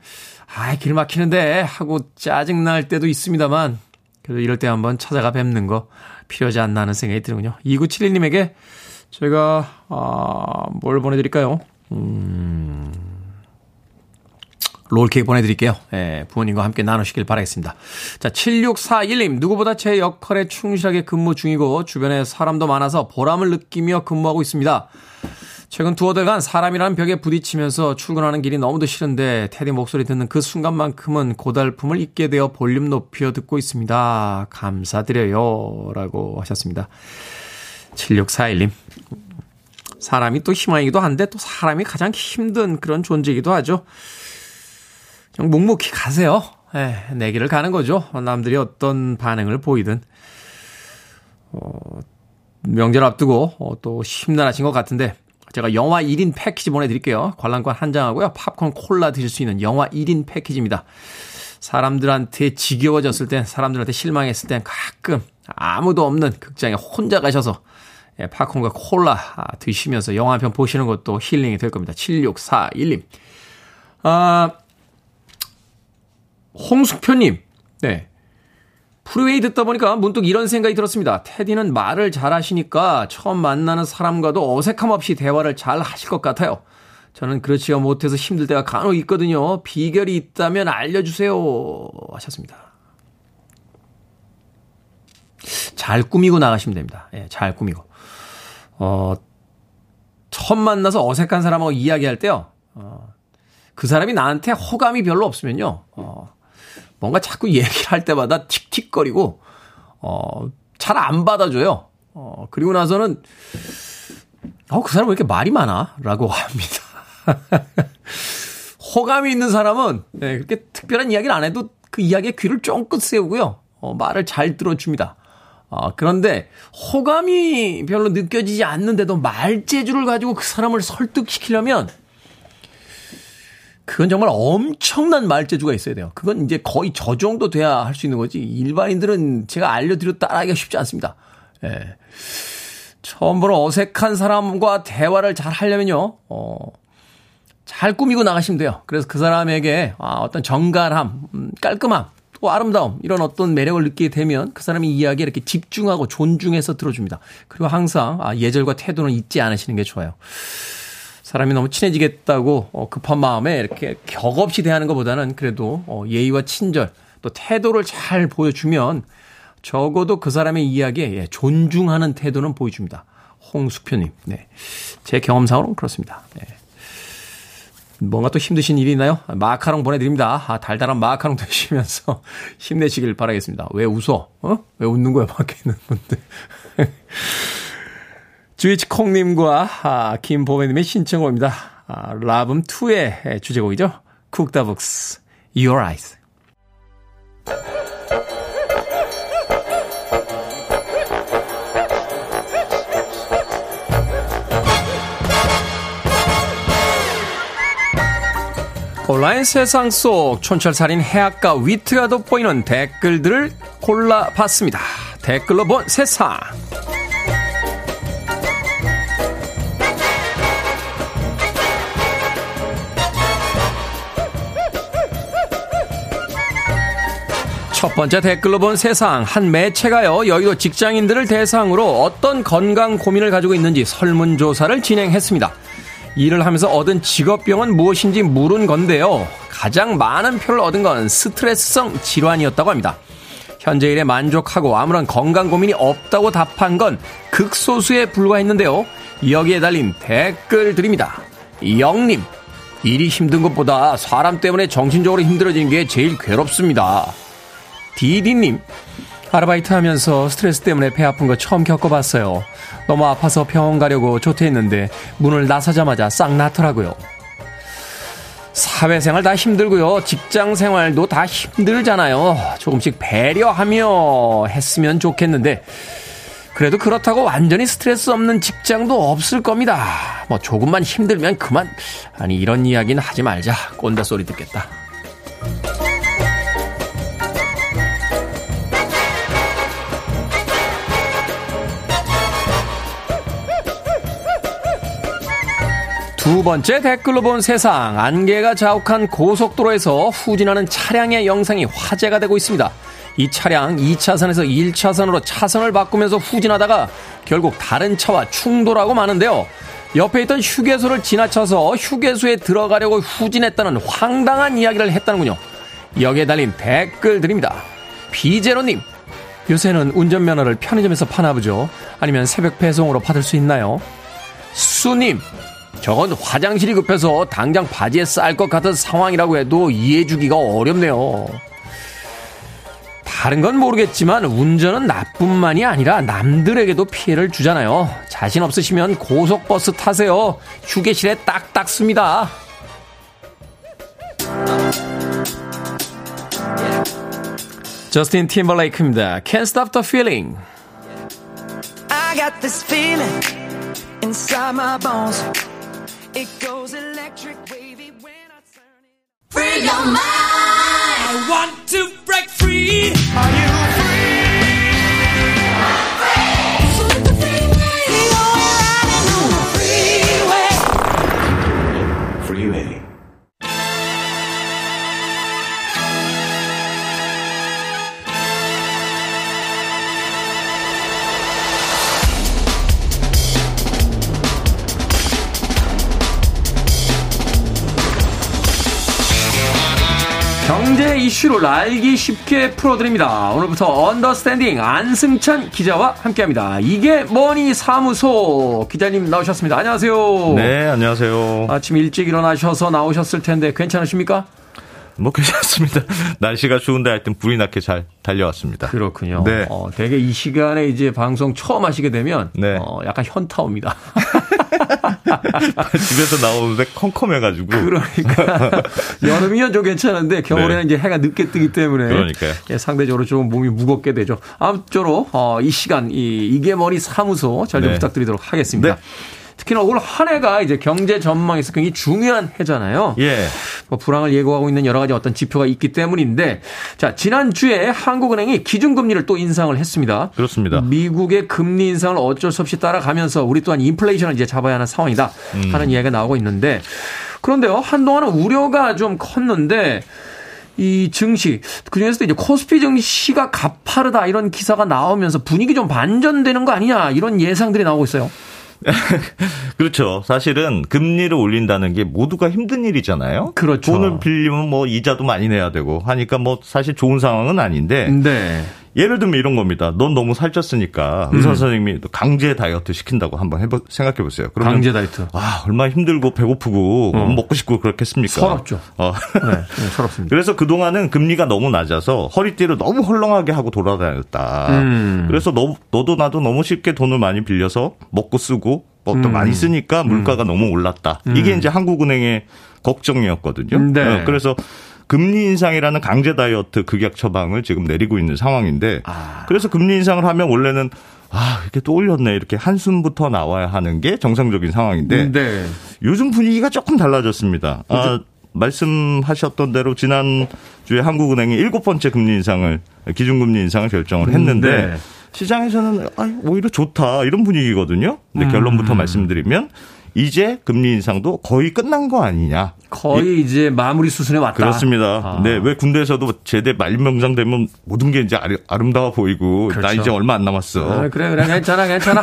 길 막히는데 하고 짜증날 때도 있습니다만, 그래도 이럴 때 한번 찾아가 뵙는 거 필요하지 않나 하는 생각이 드는군요. 2971님에게 제가 뭘 보내드릴까요? 롤케이크 보내드릴게요. 예, 부모님과 함께 나누시길 바라겠습니다. 자, 7641님. 누구보다 제 역할에 충실하게 근무 중이고 주변에 사람도 많아서 보람을 느끼며 근무하고 있습니다. 최근 두어달간 사람이라는 벽에 부딪히면서 출근하는 길이 너무도 싫은데 테디 목소리 듣는 그 순간만큼은 고달픔을 잊게 되어 볼륨 높여 듣고 있습니다. 감사드려요. 라고 하셨습니다. 7641님. 사람이 또 희망이기도 한데 또 사람이 가장 힘든 그런 존재이기도 하죠. 좀 묵묵히 가세요. 네, 내 길을 가는 거죠. 남들이 어떤 반응을 보이든. 명절 앞두고 또 심란하신 것 같은데 제가 영화 1인 패키지 보내드릴게요. 관람권 한 장하고요. 팝콘 콜라 드실 수 있는 영화 1인 패키지입니다. 사람들한테 지겨워졌을 땐, 사람들한테 실망했을 땐 가끔 아무도 없는 극장에 혼자 가셔서 팝콘과 콜라 드시면서 영화 한 편 보시는 것도 힐링이 될 겁니다. 7641님. 홍숙표님, 네. 프리웨이 듣다 보니까 문득 이런 생각이 들었습니다. 테디는 말을 잘하시니까 처음 만나는 사람과도 어색함 없이 대화를 잘 하실 것 같아요. 저는 그렇지가 못해서 힘들 때가 간혹 있거든요. 비결이 있다면 알려주세요. 하셨습니다. 잘 꾸미고 나가시면 됩니다. 예, 잘 꾸미고. 처음 만나서 어색한 사람하고 이야기할 때요. 그 사람이 나한테 호감이 별로 없으면요. 뭔가 자꾸 얘기를 할 때마다 틱틱거리고, 잘 안 받아줘요. 그리고 나서는, 그 사람 왜 이렇게 말이 많아? 라고 합니다. 호감이 있는 사람은, 네, 그렇게 특별한 이야기를 안 해도 그 이야기에 귀를 쫑긋 세우고요. 말을 잘 들어줍니다. 그런데 호감이 별로 느껴지지 않는데도 말재주를 가지고 그 사람을 설득시키려면, 그건 정말 엄청난 말재주가 있어야 돼요. 그건 이제 거의 저 정도 돼야 할 수 있는 거지. 일반인들은 제가 알려드려 따라하기가 쉽지 않습니다. 예. 처음 보는 어색한 사람과 대화를 잘 하려면요, 잘 꾸미고 나가시면 돼요. 그래서 그 사람에게 어떤 정갈함, 깔끔함, 또 아름다움, 이런 어떤 매력을 느끼게 되면 그 사람이 이야기에 이렇게 집중하고 존중해서 들어줍니다. 그리고 항상 예절과 태도는 잊지 않으시는 게 좋아요. 사람이 너무 친해지겠다고 급한 마음에 이렇게 격없이 대하는 것보다는 그래도 예의와 친절, 또 태도를 잘 보여주면 적어도 그 사람의 이야기에 존중하는 태도는 보여줍니다. 홍숙표님, 네. 제 경험상으로는 그렇습니다. 네. 뭔가 또 힘드신 일이 있나요? 마카롱 보내드립니다. 달달한 마카롱 드시면서 힘내시길 바라겠습니다. 왜 웃어? 왜 웃는 거야? 밖에 있는 분들. 주이치콩님과 김보배님의 신청곡입니다. 라붐2의 주제곡이죠. Cook the Books, Your Eyes. 온라인 세상 속 촌철살인 해학과 위트가 돋보이는 댓글들을 골라봤습니다. 댓글로 본 세상. 첫 번째 댓글로 본 세상. 한 매체가요, 여의도 직장인들을 대상으로 어떤 건강 고민을 가지고 있는지 설문조사를 진행했습니다. 일을 하면서 얻은 직업병은 무엇인지 물은 건데요. 가장 많은 표를 얻은 건 스트레스성 질환이었다고 합니다. 현재 일에 만족하고 아무런 건강 고민이 없다고 답한 건 극소수에 불과했는데요. 여기에 달린 댓글들입니다. 영님. 일이 힘든 것보다 사람 때문에 정신적으로 힘들어지는 게 제일 괴롭습니다. 디디님, 아르바이트 하면서 스트레스 때문에 배 아픈 거 처음 겪어봤어요. 너무 아파서 병원 가려고 조퇴했는데 문을 나서자마자 싹 낫더라고요. 사회생활 다 힘들고요. 직장생활도 다 힘들잖아요. 조금씩 배려하며 했으면 좋겠는데 그래도 그렇다고 완전히 스트레스 없는 직장도 없을 겁니다. 뭐 조금만 힘들면 그만. 아니, 이런 이야기는 하지 말자. 꼰대 소리 듣겠다. 두 번째 댓글로 본 세상. 안개가 자욱한 고속도로에서 후진하는 차량의 영상이 화제가 되고 있습니다. 이 차량 2차선에서 1차선으로 차선을 바꾸면서 후진하다가 결국 다른 차와 충돌하고 마는데요. 옆에 있던 휴게소를 지나쳐서 휴게소에 들어가려고 후진했다는 황당한 이야기를 했다는군요. 여기에 달린 댓글들입니다. 비제로님, 요새는 운전면허를 편의점에서 파나 보죠? 아니면 새벽 배송으로 받을 수 있나요? 수님, 저건 화장실이 급해서 당장 바지에 쌀 것 같은 상황이라고 해도 이해해주기가 어렵네요. 다른 건 모르겠지만 운전은 나뿐만이 아니라 남들에게도 피해를 주잖아요. 자신 없으시면 고속버스 타세요. 휴게실에 딱딱 씁니다. 저스틴 팀버레이크입니다. Can't stop the feeling. I got this feeling inside my bones. It goes electric wavy when I turn it. Free your mind. I want to break free. Are you free? I'm free. With the freeway. You're riding on the freeway. Freeway. 경제 이슈를 알기 쉽게 풀어드립니다. 오늘부터 언더스탠딩 안승찬 기자와 함께합니다. 이게 뭐니 사무소 기자님 나오셨습니다. 안녕하세요. 네, 안녕하세요. 아침 일찍 일어나셔서 나오셨을 텐데 괜찮으십니까? 뭐 괜찮습니다. 날씨가 추운데 하여튼 불이 나게 잘 달려왔습니다. 그렇군요. 네. 되게 이 시간에 이제 방송 처음 하시게 되면 네. 약간 현타 옵니다. 집에서 나오는데 컴컴해가지고. 그러니까 여름이면 좀 괜찮은데 겨울에는 네. 이제 해가 늦게 뜨기 때문에 그러니까요. 예, 상대적으로 좀 몸이 무겁게 되죠. 아무쪼록 이 시간 이게 뭐니 사무소 잘 좀 네. 부탁드리도록 하겠습니다. 네. 특히나 올 한 해가 이제 경제 전망에서 굉장히 중요한 해잖아요. 예. 뭐 불황을 예고하고 있는 여러 가지 어떤 지표가 있기 때문인데, 자, 지난주에 한국은행이 기준금리를 또 인상을 했습니다. 그렇습니다. 미국의 금리 인상을 어쩔 수 없이 따라가면서 우리 또한 인플레이션을 이제 잡아야 하는 상황이다 하는 이야기가 나오고 있는데, 그런데요, 한동안은 우려가 좀 컸는데, 이 증시, 그중에서도 이제 코스피 증시가 가파르다 이런 기사가 나오면서 분위기 좀 반전되는 거 아니냐 이런 예상들이 나오고 있어요. 그렇죠. 사실은 금리를 올린다는 게 모두가 힘든 일이잖아요. 그렇죠. 돈을 빌리면 뭐 이자도 많이 내야 되고 하니까 뭐 사실 좋은 상황은 아닌데. 네. 예를 들면 이런 겁니다. 넌 너무 살쪘으니까 의사 선생님이 강제 다이어트 시킨다고 한번 생각해 보세요. 그러면 강제 다이어트. 아, 얼마나 힘들고 배고프고 먹고 싶고 그렇겠습니까? 서럽죠. 네, 서럽습니다. 그래서 그동안은 금리가 너무 낮아서 허리띠를 너무 헐렁하게 하고 돌아다녔다. 그래서 너도 나도 너무 쉽게 돈을 많이 빌려서 먹고 쓰고 또 많이 쓰니까 물가가 너무 올랐다. 이게 이제 한국은행의 걱정이었거든요. 네. 그래서 금리 인상이라는 강제 다이어트 극약 처방을 지금 내리고 있는 상황인데 그래서 금리 인상을 하면 원래는 이렇게 또 올렸네 이렇게 한숨부터 나와야 하는 게 정상적인 상황인데 네. 요즘 분위기가 조금 달라졌습니다. 말씀하셨던 대로 지난주에 한국은행이 7번째 금리 인상을 기준금리 인상을 결정을 했는데 네. 시장에서는 오히려 좋다 이런 분위기거든요. 근데 결론부터 말씀드리면 이제 금리 인상도 거의 끝난 거 아니냐. 거의 이제 마무리 수순에 왔다. 그렇습니다. 네, 왜 군대에서도 제대 말년병장 되면 모든 게 이제 아름다워 보이고 그렇죠. 나 이제 얼마 안 남았어. 그래 괜찮아. 그래서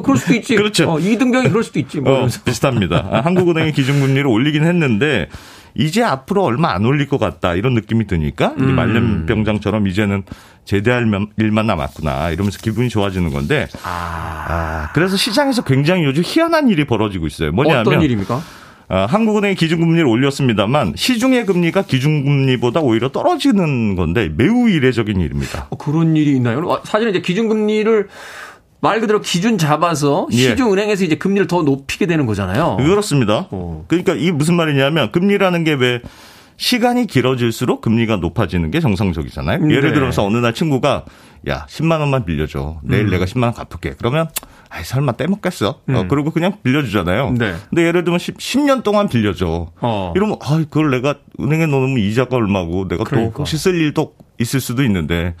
그럴 수도 있지. 그렇죠. 이등병이 그럴 수도 있지. 뭐. 비슷합니다. 한국은행이 기준금리를 올리긴 했는데 이제 앞으로 얼마 안 올릴 것 같다 이런 느낌이 드니까 이 말년병장처럼 이제는 제대할 일만 남았구나 이러면서 기분이 좋아지는 건데 그래서 시장에서 굉장히 요즘 희한한 일이 벌어지고 있어요. 뭐냐면 어떤 일입니까? 한국은행이 기준금리를 올렸습니다만 시중의 금리가 기준금리보다 오히려 떨어지는 건데 매우 이례적인 일입니다. 그런 일이 있나요? 사실은 이제 기준금리를 말 그대로 기준 잡아서 시중은행에서 이제 금리를 더 높이게 되는 거잖아요. 그렇습니다. 그러니까 이게 무슨 말이냐면 금리라는 게 왜 시간이 길어질수록 금리가 높아지는 게 정상적이잖아요. 네. 예를 들어서 어느 날 친구가 야 10만 원만 빌려줘. 내일 내가 10만 원 갚을게. 그러면 설마 떼먹겠어. 그리고 그냥 빌려주잖아요. 네. 근데 예를 들면 10년 동안 빌려줘. 이러면 그걸 내가 은행에 넣으면 이자가 얼마고 내가 또 혹시 쓸 일도 있을 수도 있는데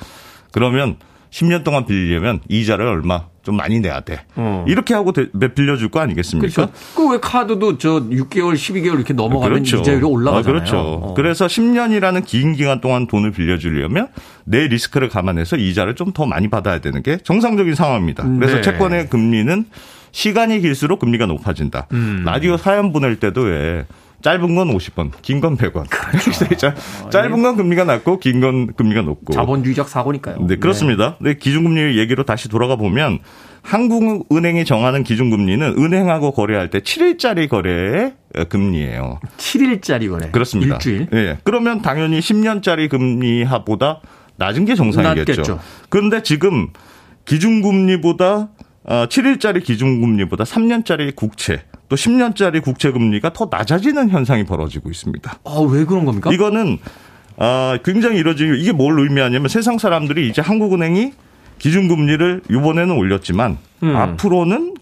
그러면 10년 동안 빌리려면 이자를 얼마 좀 많이 내야 돼. 이렇게 하고 빌려줄 거 아니겠습니까? 그렇죠. 그 왜 카드도 저 6개월, 12개월 이렇게 넘어가면 그렇죠. 이자율이 올라가잖아요. 그렇죠. 그래서 10년이라는 긴 기간 동안 돈을 빌려주려면 내 리스크를 감안해서 이자를 좀 더 많이 받아야 되는 게 정상적인 상황입니다. 그래서 네. 채권의 금리는 시간이 길수록 금리가 높아진다. 라디오 사연 보낼 때도 왜 짧은 건 50원, 긴 건 100원. 그렇죠. 짧은 건 금리가 낮고 긴 건 금리가 높고. 자본주의적 사고니까요. 네, 그렇습니다. 네. 기준금리 얘기로 다시 돌아가 보면 한국은행이 정하는 기준금리는 은행하고 거래할 때 7일짜리 거래의 금리예요. 7일짜리 거래. 그렇습니다. 일주일. 네, 그러면 당연히 10년짜리 금리보다 낮은 게 정상이겠죠. 낮겠죠. 그런데 지금 기준금리보다 7일짜리 기준금리보다 3년짜리 국채 또 10년짜리 국채금리가 더 낮아지는 현상이 벌어지고 있습니다. 아, 왜 그런 겁니까? 이거는 굉장히 이뤄지고 이게 뭘 의미하냐면 세상 사람들이 이제 한국은행이 기준금리를 이번에는 올렸지만 앞으로는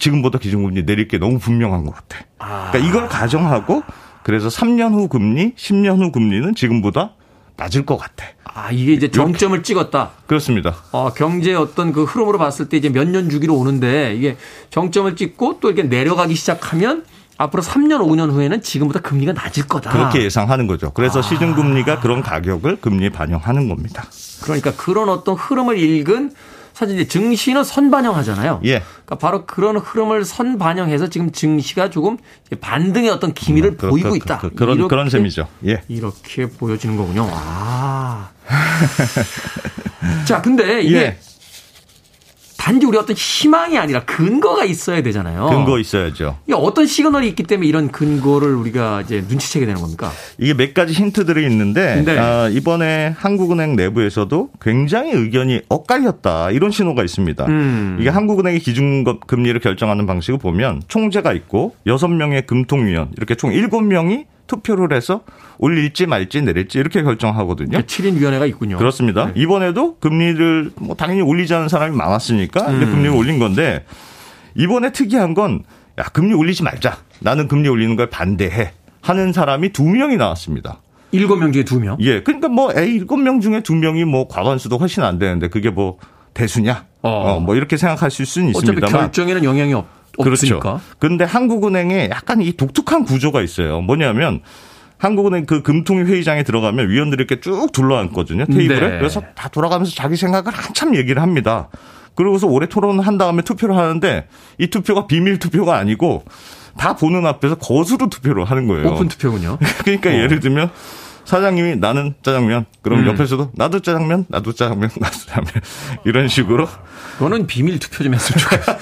지금보다 기준금리 내릴 게 너무 분명한 것 같아. 그러니까 이걸 가정하고 그래서 3년 후 금리, 10년 후 금리는 지금보다 낮을 것 같아. 이게 이제 정점을 이렇게. 찍었다. 그렇습니다. 경제의 어떤 그 흐름으로 봤을 때 이제 몇 년 주기로 오는데 이게 정점을 찍고 또 이렇게 내려가기 시작하면 앞으로 3년, 5년 후에는 지금보다 금리가 낮을 거다. 그렇게 예상하는 거죠. 그래서 시중금리가 그런 가격을 금리에 반영하는 겁니다. 그러니까 그런 어떤 흐름을 읽은 사실 이제 증시는 선반영하잖아요. 예. 그러니까 바로 그런 흐름을 선반영해서 지금 증시가 조금 반등의 어떤 기미를 보이고 있다. 그런 셈이죠. 예. 이렇게 보여지는 거군요. 자, 근데 이게 예. 단지 우리 어떤 희망이 아니라 근거가 있어야 되잖아요. 근거 있어야죠. 이게 어떤 시그널이 있기 때문에 이런 근거를 우리가 이제 눈치채게 되는 겁니까? 이게 몇 가지 힌트들이 있는데 네. 이번에 한국은행 내부에서도 굉장히 의견이 엇갈렸다 이런 신호가 있습니다. 이게 한국은행의 기준금리를 결정하는 방식을 보면 총재가 있고 6명의 금통위원 이렇게 총 7명이 투표를 해서 올릴지 말지 내릴지 이렇게 결정하거든요. 그러니까 7인 위원회가 있군요. 그렇습니다. 네. 이번에도 금리를 뭐 당연히 올리자는 사람이 많았으니까 금리를 올린 건데 이번에 특이한 건 야, 금리 올리지 말자. 나는 금리 올리는 걸 반대해. 하는 사람이 2명이 나왔습니다. 7명 중에 2명? 예. 그러니까 뭐 7명 중에 2명이 뭐 과반수도 훨씬 안 되는데 그게 뭐 대수냐? 뭐 이렇게 생각하실 수는 있습니다만. 어차피 결정에는 영향이 없다. 없으니까. 그렇죠. 그런데 한국은행에 약간 이 독특한 구조가 있어요. 뭐냐면 한국은행 그 금통위 회의장에 들어가면 위원들이 이렇게 쭉 둘러앉거든요. 테이블에. 네. 그래서 다 돌아가면서 자기 생각을 한참 얘기를 합니다. 그러고서 오래 토론을 한 다음에 투표를 하는데 이 투표가 비밀 투표가 아니고 다 보는 앞에서 거수로 투표를 하는 거예요. 오픈 투표군요. 그러니까 예를 들면 사장님이 나는 짜장면. 그럼 옆에서도 나도 짜장면, 나도 짜장면, 나도 짜장면. 이런 식으로. 너는 비밀 투표 좀 했으면 좋겠어.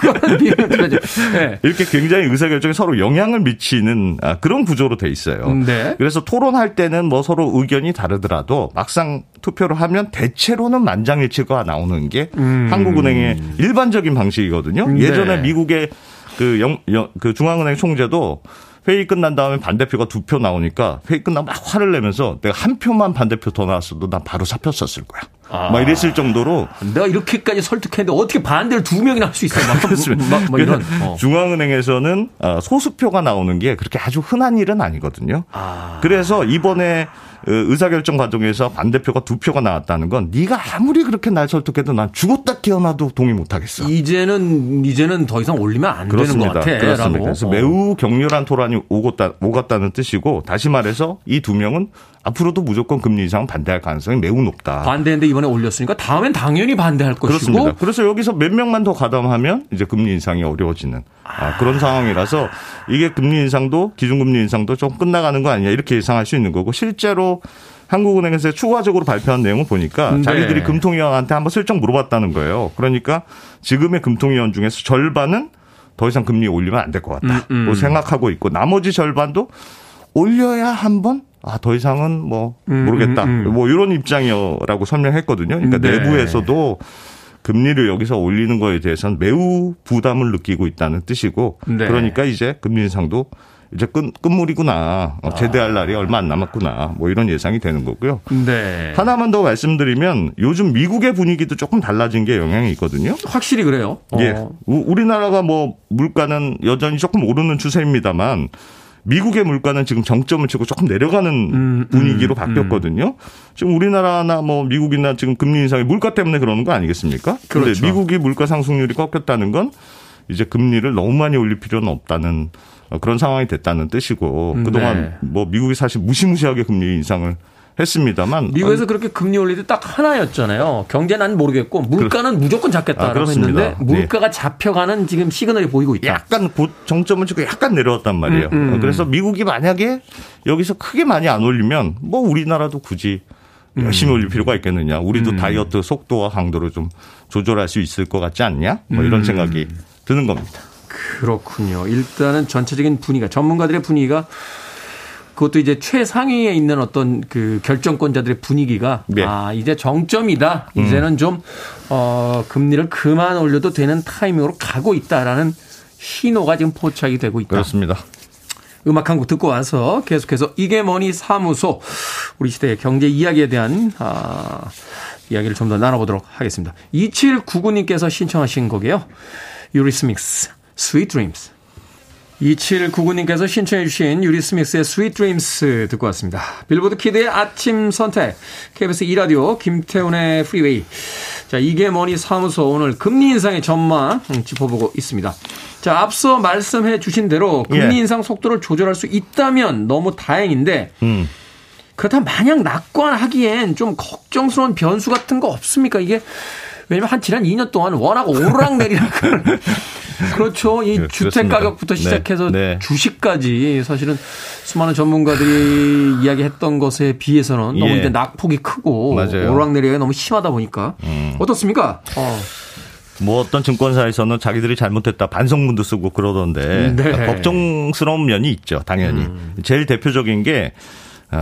그거는 비밀 투표 좀. 네. 이렇게 굉장히 의사결정에 서로 영향을 미치는 그런 구조로 돼 있어요. 네. 그래서 토론할 때는 뭐 서로 의견이 다르더라도 막상 투표를 하면 대체로는 만장일치가 나오는 게 한국은행의 일반적인 방식이거든요. 네. 예전에 미국의 그 중앙은행 총재도 회의 끝난 다음에 반대표가 2표 나오니까 회의 끝나면 막 화를 내면서 내가 1표만 반대표 더 나왔어도 난 바로 사표썼을 거야. 막 이랬을 정도로. 내가 이렇게까지 설득했는데 어떻게 반대를 2명이나 할 수 있어. 막 이런. 중앙은행에서는 소수표가 나오는 게 그렇게 아주 흔한 일은 아니거든요. 그래서 이번에 의사결정 과정에서 반대표가 2표가 나왔다는 건 네가 아무리 그렇게 날 설득해도 난 죽었다 깨어나도 동의 못하겠어. 이제는 더 이상 올리면 안 그렇습니다. 되는 것 같아. 그렇습니다. 그래서 매우 격렬한 토론이 오갔다는 뜻이고 다시 말해서 이 2명은 앞으로도 무조건 금리 인상 반대할 가능성이 매우 높다. 반대했는데 이번에 올렸으니까 다음엔 당연히 반대할 것이고. 그렇습니다. 그래서 여기서 몇 명만 더 가담하면 이제 금리 인상이 어려워지는 그런 상황이라서 이게 금리 인상도 기준금리 인상도 좀 끝나가는 거 아니냐 이렇게 예상할 수 있는 거고 실제로 한국은행에서 추가적으로 발표한 내용을 보니까 네. 자기들이 금통위원한테 한번 슬쩍 물어봤다는 거예요. 그러니까 지금의 금통위원 중에서 절반은 더 이상 금리 올리면 안 될 것 같다. 뭐 생각하고 있고 나머지 절반도 올려야 한번 더 이상은 뭐 모르겠다. 뭐 이런 입장이라고 설명했거든요. 그러니까 네. 내부에서도 금리를 여기서 올리는 거에 대해서는 매우 부담을 느끼고 있다는 뜻이고 네. 그러니까 이제 금리 인상도 이제 끝물이구나. 제대할 날이 얼마 안 남았구나. 뭐 이런 예상이 되는 거고요. 네. 하나만 더 말씀드리면 요즘 미국의 분위기도 조금 달라진 게 영향이 있거든요. 확실히 그래요. 예. 우리나라가 뭐 물가는 여전히 조금 오르는 추세입니다만 미국의 물가는 지금 정점을 치고 조금 내려가는 분위기로 바뀌었거든요. 지금 우리나라나 뭐 미국이나 지금 금리 인상이 물가 때문에 그러는 거 아니겠습니까? 그런데 그렇죠. 미국이 물가 상승률이 꺾였다는 건 이제 금리를 너무 많이 올릴 필요는 없다는 그런 상황이 됐다는 뜻이고 그동안 네. 뭐 미국이 사실 무시무시하게 금리 인상을 했습니다만 미국에서 그렇게 금리 올릴 때 딱 하나였잖아요. 경제는 안 모르겠고 물가는 무조건 잡겠다라고 했는데 물가가 잡혀가는 지금 시그널이 보이고 있다. 약간 정점을 치고 약간 내려왔단 말이에요. 그래서 미국이 만약에 여기서 크게 많이 안 올리면 뭐 우리나라도 굳이 열심히 올릴 필요가 있겠느냐. 우리도 다이어트 속도와 강도를 좀 조절할 수 있을 것 같지 않냐. 뭐 이런 생각이 드는 겁니다. 그렇군요. 일단은 전체적인 분위기가 전문가들의 분위기가 그것도 이제 최상위에 있는 어떤 그 결정권자들의 분위기가 네. 아 이제 정점이다. 이제는 좀 금리를 그만 올려도 되는 타이밍으로 가고 있다라는 신호가 지금 포착이 되고 있다. 그렇습니다. 음악 한 곡 듣고 와서 계속해서 이게 뭐니 사무소 우리 시대의 경제 이야기에 대한 이야기를 좀 더 나눠보도록 하겠습니다. 2799님께서 신청하신 곡이에요. 유리스믹스 Sweet Dreams. 2799님께서 신청해 주신 유리스믹스의 Sweet Dreams 듣고 왔습니다. 빌보드 키드의 아침 선택 KBS 2라디오 김태훈의 프리웨이. 자, 이게 뭐니 사무소 오늘 금리 인상의 전망 짚어보고 있습니다. 자, 앞서 말씀해 주신 대로 금리 인상 속도를 조절할 수 있다면 너무 다행인데 그렇다면 마냥 낙관하기엔 좀 걱정스러운 변수 같은 거 없습니까? 이게 왜냐면 한 지난 2년 동안 워낙 오르락내리락 그렇죠. 이 주택 가격부터 시작해서 네. 주식까지 사실은 수많은 전문가들이 이야기했던 것에 비해서는 너무 이제 낙폭이 크고 맞아요. 오르락내리락이 너무 심하다 보니까 어떻습니까? 뭐 어떤 증권사에서는 자기들이 잘못했다 반성문도 쓰고 그러던데 네. 그러니까 걱정스러운 면이 있죠. 당연히 제일 대표적인 게.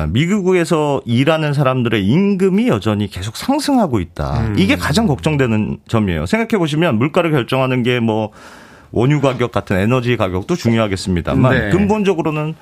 미국에서 일하는 사람들의 임금이 여전히 계속 상승하고 있다. 이게 가장 걱정되는 점이에요. 생각해 보시면 물가를 결정하는 게 뭐 원유 가격 같은 에너지 가격도 중요하겠습니다만 네. 근본적으로는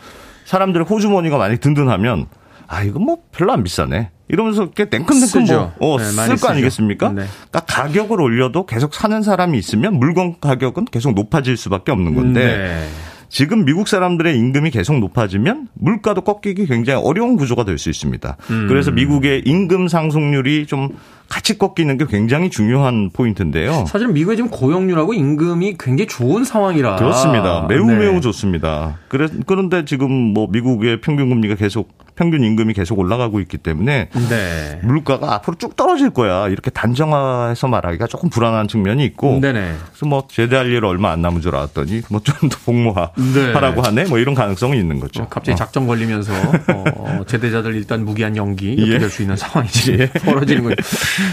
사람들의 호주머니가 많이 든든하면 아 이거 뭐 별로 안 비싸네 이러면서 이렇게 땡큰땡큰 뭐 쓸 거 아니겠습니까? 네. 그러니까 가격을 올려도 계속 사는 사람이 있으면 물건 가격은 계속 높아질 수밖에 없는 건데. 네. 지금 미국 사람들의 임금이 계속 높아지면 물가도 꺾이기 굉장히 어려운 구조가 될 수 있습니다. 그래서 미국의 임금 상승률이 좀 같이 꺾이는 게 굉장히 중요한 포인트인데요. 사실 미국의 지금 고용률하고 임금이 굉장히 좋은 상황이라. 그렇습니다. 매우 네. 매우 좋습니다. 그런데 지금 뭐 미국의 평균금리가 계속 평균 임금이 계속 올라가고 있기 때문에 네. 물가가 앞으로 쭉 떨어질 거야. 이렇게 단정화해서 말하기가 조금 불안한 측면이 있고 네네. 그래서 뭐 제대할 일 얼마 안 남은 줄 알았더니 뭐 좀 더 복무하라고 네. 하네. 뭐 이런 가능성이 있는 거죠. 갑자기 작전 걸리면서 제대자들 일단 무기한 연기 이렇게 될 수 있는 상황이 벌어지는 거예요.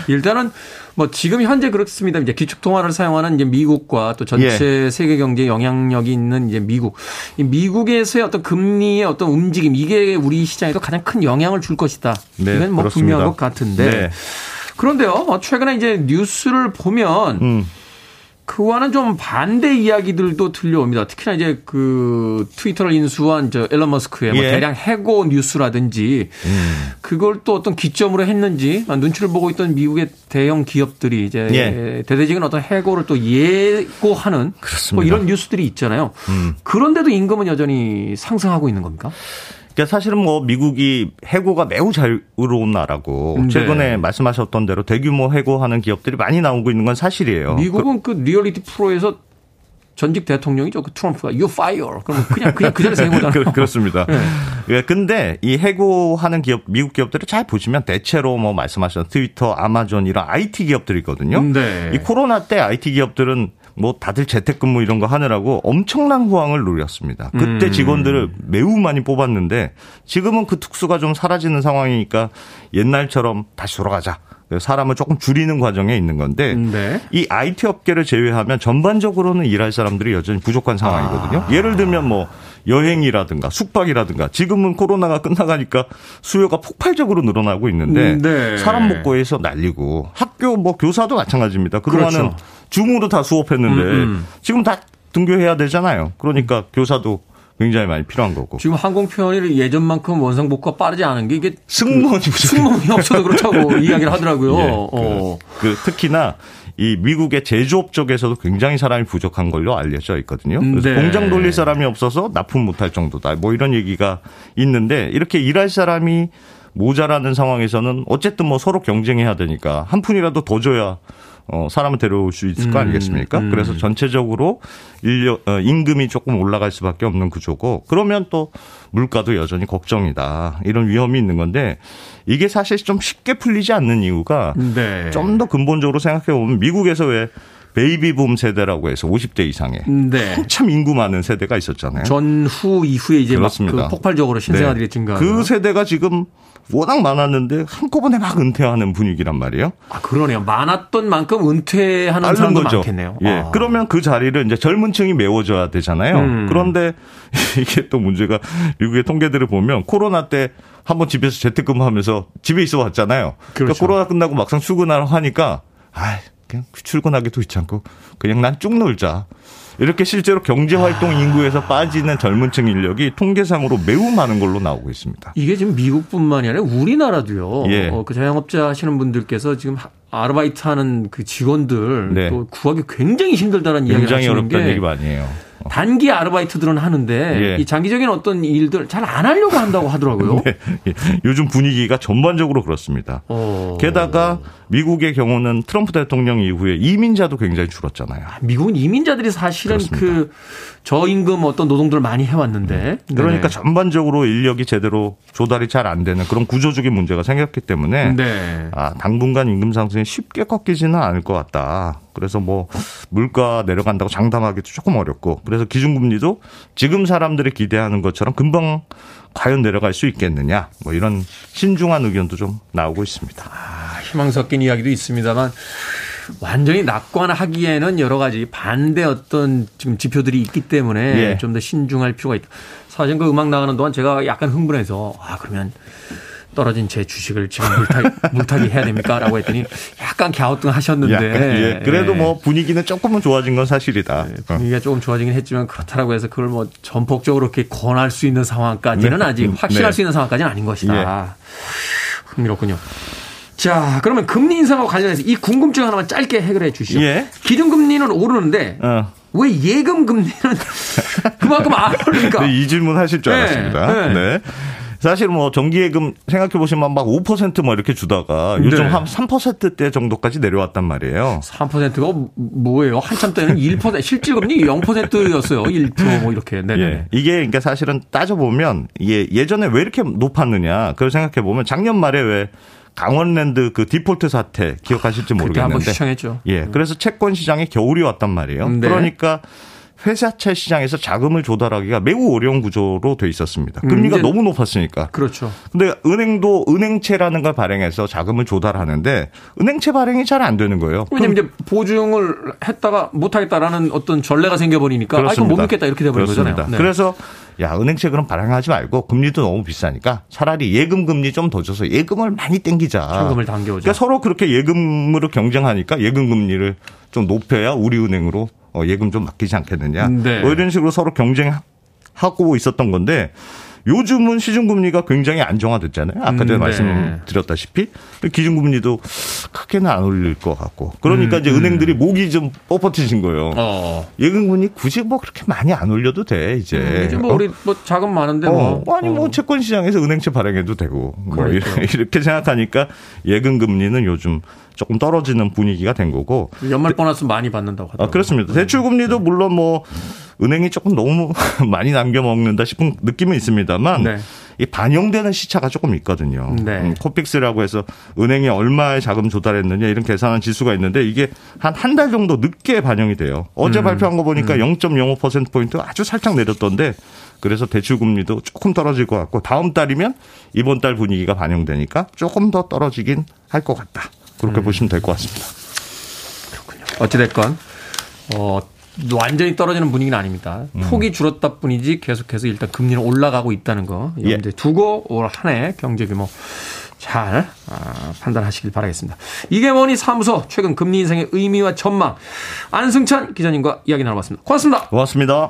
일단은 뭐 지금 현재 그렇습니다. 이제 기축통화를 사용하는 이제 미국과 또 전체 세계 경제에 영향력이 있는 이제 미국. 이 미국에서의 어떤 금리의 어떤 움직임 이게 우리 시장에도 가장 큰 영향을 줄 것이다. 네, 이건 뭐 그렇습니다. 분명한 것 같은데. 네. 그런데요, 최근에 이제 뉴스를 보면 그와는 좀 반대 이야기들도 들려옵니다. 특히나 이제 그 트위터를 인수한 저 앨런 머스크의 뭐 대량 해고 뉴스라든지 그걸 또 어떤 기점으로 했는지 눈치를 보고 있던 미국의 대형 기업들이 이제 대대적인 어떤 해고를 또 예고하는 뭐 이런 뉴스들이 있잖아요. 그런데도 임금은 여전히 상승하고 있는 겁니까? 그러니까 사실은 뭐 미국이 해고가 매우 자유로운 나라고 네. 최근에 말씀하셨던 대로 대규모 해고하는 기업들이 많이 나오고 있는 건 사실이에요. 미국은 그 리얼리티 프로에서 전직 대통령이죠. 그 트럼프가 you fire. 그럼 그냥 그 자리에서 해고잖아요. 그렇습니다. 네. 근데 이 해고하는 기업 미국 기업들을 잘 보시면 대체로 뭐 말씀하셨던 트위터, 아마존 이런 IT 기업들이거든요. 네. 이 코로나 때 IT 기업들은 뭐 다들 재택근무 이런 거 하느라고 엄청난 호황을 누렸습니다. 그때 직원들을 매우 많이 뽑았는데 지금은 그 특수가 좀 사라지는 상황이니까 옛날처럼 다시 돌아가자. 사람을 조금 줄이는 과정에 있는 건데 네. 이 IT 업계를 제외하면 전반적으로는 일할 사람들이 여전히 부족한 상황이거든요. 예를 들면 뭐 여행이라든가 숙박이라든가 지금은 코로나가 끝나가니까 수요가 폭발적으로 늘어나고 있는데 네. 사람 못 구해서 난리고 학교 뭐 교사도 마찬가지입니다. 그동안은 그렇죠. 줌으로 다 수업했는데 지금 다 등교해야 되잖아요. 그러니까 교사도 굉장히 많이 필요한 거고. 지금 항공편이 예전만큼 원상복구가 빠르지 않은 게 이게 승무원이 없어서 그렇다고 이야기를 하더라고요. 예, 특히나 이 미국의 제조업 쪽에서도 굉장히 사람이 부족한 걸로 알려져 있거든요. 그래서 공장 돌릴 사람이 없어서 납품 못할 정도다. 뭐 이런 얘기가 있는데 이렇게 일할 사람이 모자라는 상황에서는 어쨌든 뭐 서로 경쟁해야 되니까 한 푼이라도 더 줘야 사람을 데려올 수 있을 거 아니겠습니까? 그래서 전체적으로 임금이 조금 올라갈 수밖에 없는 구조고 그러면 또 물가도 여전히 걱정이다. 이런 위험이 있는 건데 이게 사실 좀 쉽게 풀리지 않는 이유가 네. 좀 더 근본적으로 생각해 보면 미국에서 왜 베이비붐 세대라고 해서 50대 이상의 네. 한참 인구 많은 세대가 있었잖아요. 전후 이후에 이제 막 그 폭발적으로 신생아들이 네. 증가하는. 그 세대가 지금 워낙 많았는데 한꺼번에 막 은퇴하는 분위기란 말이에요. 아, 그러네요. 많았던 만큼 은퇴하는 사람도 많겠네요. 예. 아. 그러면 그 자리를 이제 젊은 층이 메워줘야 되잖아요. 그런데 이게 또 문제가 미국의 통계들을 보면 코로나 때 한번 집에서 재택근무하면서 집에 있어 왔잖아요. 그렇죠. 그러니까 코로나 끝나고 막상 출근하러 하니까 아이. 그냥 출근하기도 귀찮고 그냥 난 쭉 놀자. 이렇게 실제로 경제활동 인구에서 빠지는 젊은 층 인력이 통계상으로 매우 많은 걸로 나오고 있습니다. 이게 지금 미국뿐만이 아니라 우리나라도요. 예. 그 자영업자 하시는 분들께서 지금 아르바이트하는 그 직원들 네. 또 구하기 굉장히 힘들다는 이야기를 하시는 게. 굉장히 어렵다는 얘기 많이 해요. 단기 아르바이트들은 하는데 예. 이 장기적인 어떤 일들 잘 안 하려고 한다고 하더라고요. 네. 요즘 분위기가 전반적으로 그렇습니다. 게다가 미국의 경우는 트럼프 대통령 이후에 이민자도 굉장히 줄었잖아요. 미국은 이민자들이 사실은 그 저임금 어떤 노동들을 많이 해왔는데. 그러니까 네. 전반적으로 인력이 제대로 조달이 잘 안 되는 그런 구조적인 문제가 생겼기 때문에 네. 아, 당분간 임금 상승이 쉽게 꺾이지는 않을 것 같다. 그래서 뭐 물가 내려간다고 장담하기도 조금 어렵고 그래서 기준금리도 지금 사람들이 기대하는 것처럼 금방 과연 내려갈 수 있겠느냐 뭐 이런 신중한 의견도 좀 나오고 있습니다. 아, 희망 섞인 이야기도 있습니다만 완전히 낙관하기에는 여러 가지 반대 어떤 지금 지표들이 있기 때문에 예. 좀 더 신중할 필요가 있다. 사실 그 음악 나가는 동안 제가 약간 흥분해서 아 그러면 떨어진 제 주식을 지금 물타기 해야 됩니까? 라고 했더니 약간 갸우뚱 하셨는데. 예, 그래도 뭐 분위기는 조금은 좋아진 건 사실이다. 예, 분위기가 조금 좋아지긴 했지만 그렇다라고 해서 그걸 뭐 전폭적으로 이렇게 권할 수 있는 상황까지는 네. 아직 확실할 네. 수 있는 상황까지는 아닌 것이다. 예. 흥미롭군요. 자, 그러면 금리 인상하고 관련해서 이 궁금증 하나만 짧게 해결해 주시죠. 예. 기준금리는 오르는데. 왜 예금 금리는 그만큼 안 오르니까? 네, 이 질문 하실 줄 알았습니다. 네. 네. 사실 뭐 정기예금 생각해보시면 막 5% 뭐 이렇게 주다가 요즘 네. 한 3%대 정도까지 내려왔단 말이에요. 3%가 뭐예요? 한참 때는 1%, 실질금리 0%였어요. 1% 뭐 이렇게. 네네. 예. 이게 그러니까 사실은 따져보면 예전에 왜 이렇게 높았느냐. 그걸 생각해보면 작년 말에 왜 강원랜드 그 디폴트 사태 기억하실지 모르겠는데. 한번 시청했죠. 예. 그래서 채권 시장에 겨울이 왔단 말이에요. 네. 그러니까. 회사채 시장에서 자금을 조달하기가 매우 어려운 구조로 돼 있었습니다. 금리가 너무 높았으니까. 그렇죠. 근데 은행도 은행채라는 걸 발행해서 자금을 조달하는데 은행채 발행이 잘 안 되는 거예요. 왜냐면 이제 보증을 했다가 못 하겠다라는 어떤 전례가 생겨버리니까 아 이거 못 믿겠다 이렇게 돼버린 거잖아요. 네. 그래서 야 은행채 그럼 발행하지 말고 금리도 너무 비싸니까 차라리 예금 금리 좀 더 줘서 예금을 많이 땡기자. 자금을 당겨오자. 그러니까 서로 그렇게 예금으로 경쟁하니까 예금 금리를 좀 높여야 우리 은행으로. 예금 좀 맡기지 않겠느냐. 네. 뭐 이런 식으로 서로 경쟁하고 있었던 건데 요즘은 시중금리가 굉장히 안정화됐잖아요. 아까 전에 네. 말씀드렸다시피 기준금리도 크게는 안 올릴 것 같고. 그러니까 이제 은행들이 목이 좀 뻣뻣해진 거예요. 예금금리 굳이 뭐 그렇게 많이 안 올려도 돼 이제. 이제 뭐 우리 뭐 자금 많은데 뭐. 아니 뭐 채권 시장에서 은행채 발행해도 되고. 뭐 이렇게 생각하니까 예금금리는 요즘 조금 떨어지는 분위기가 된 거고. 연말 보너스 많이 받는다고 하더라고요. 아, 그렇습니다. 대출금리도 물론 뭐 은행이 조금 너무 많이 남겨먹는다 싶은 느낌은 있습니다만 네. 이 반영되는 시차가 조금 있거든요. 네. 코픽스라고 해서 은행이 얼마의 자금 조달했느냐 이런 계산한 지수가 있는데 이게 한 달 정도 늦게 반영이 돼요. 어제 발표한 거 보니까 0.05%포인트 아주 살짝 내렸던데 그래서 대출금리도 조금 떨어질 것 같고 다음 달이면 이번 달 분위기가 반영되니까 조금 더 떨어지긴 할 것 같다. 그렇게 보시면 될 것 같습니다. 그렇군요. 어찌됐건 완전히 떨어지는 분위기는 아닙니다. 폭이 줄었다 뿐이지 계속해서 일단 금리는 올라가고 있다는 거 이 문제 두고 올 한 해 경제 규모 잘 판단하시길 바라겠습니다. 이게 뭐니 사무소 최근 금리 인상의 의미와 전망 안승찬 기자님과 이야기 나눠봤습니다. 고맙습니다. 고맙습니다.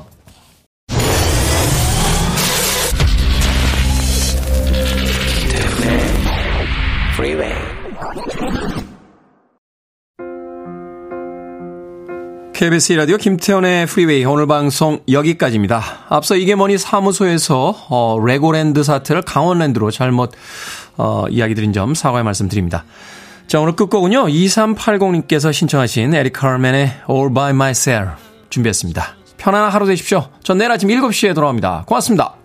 KBS 라디오 김태훈의 프리웨이 오늘 방송 여기까지입니다. 앞서 이게 뭐니 사무소에서 레고랜드 사태를 강원랜드로 잘못 이야기 드린 점 사과의 말씀 드립니다. 자, 오늘 끝곡은요. 2380님께서 신청하신 에릭 칼맨의 All By Myself 준비했습니다. 편안한 하루 되십시오. 전 내일 아침 7시에 돌아옵니다. 고맙습니다.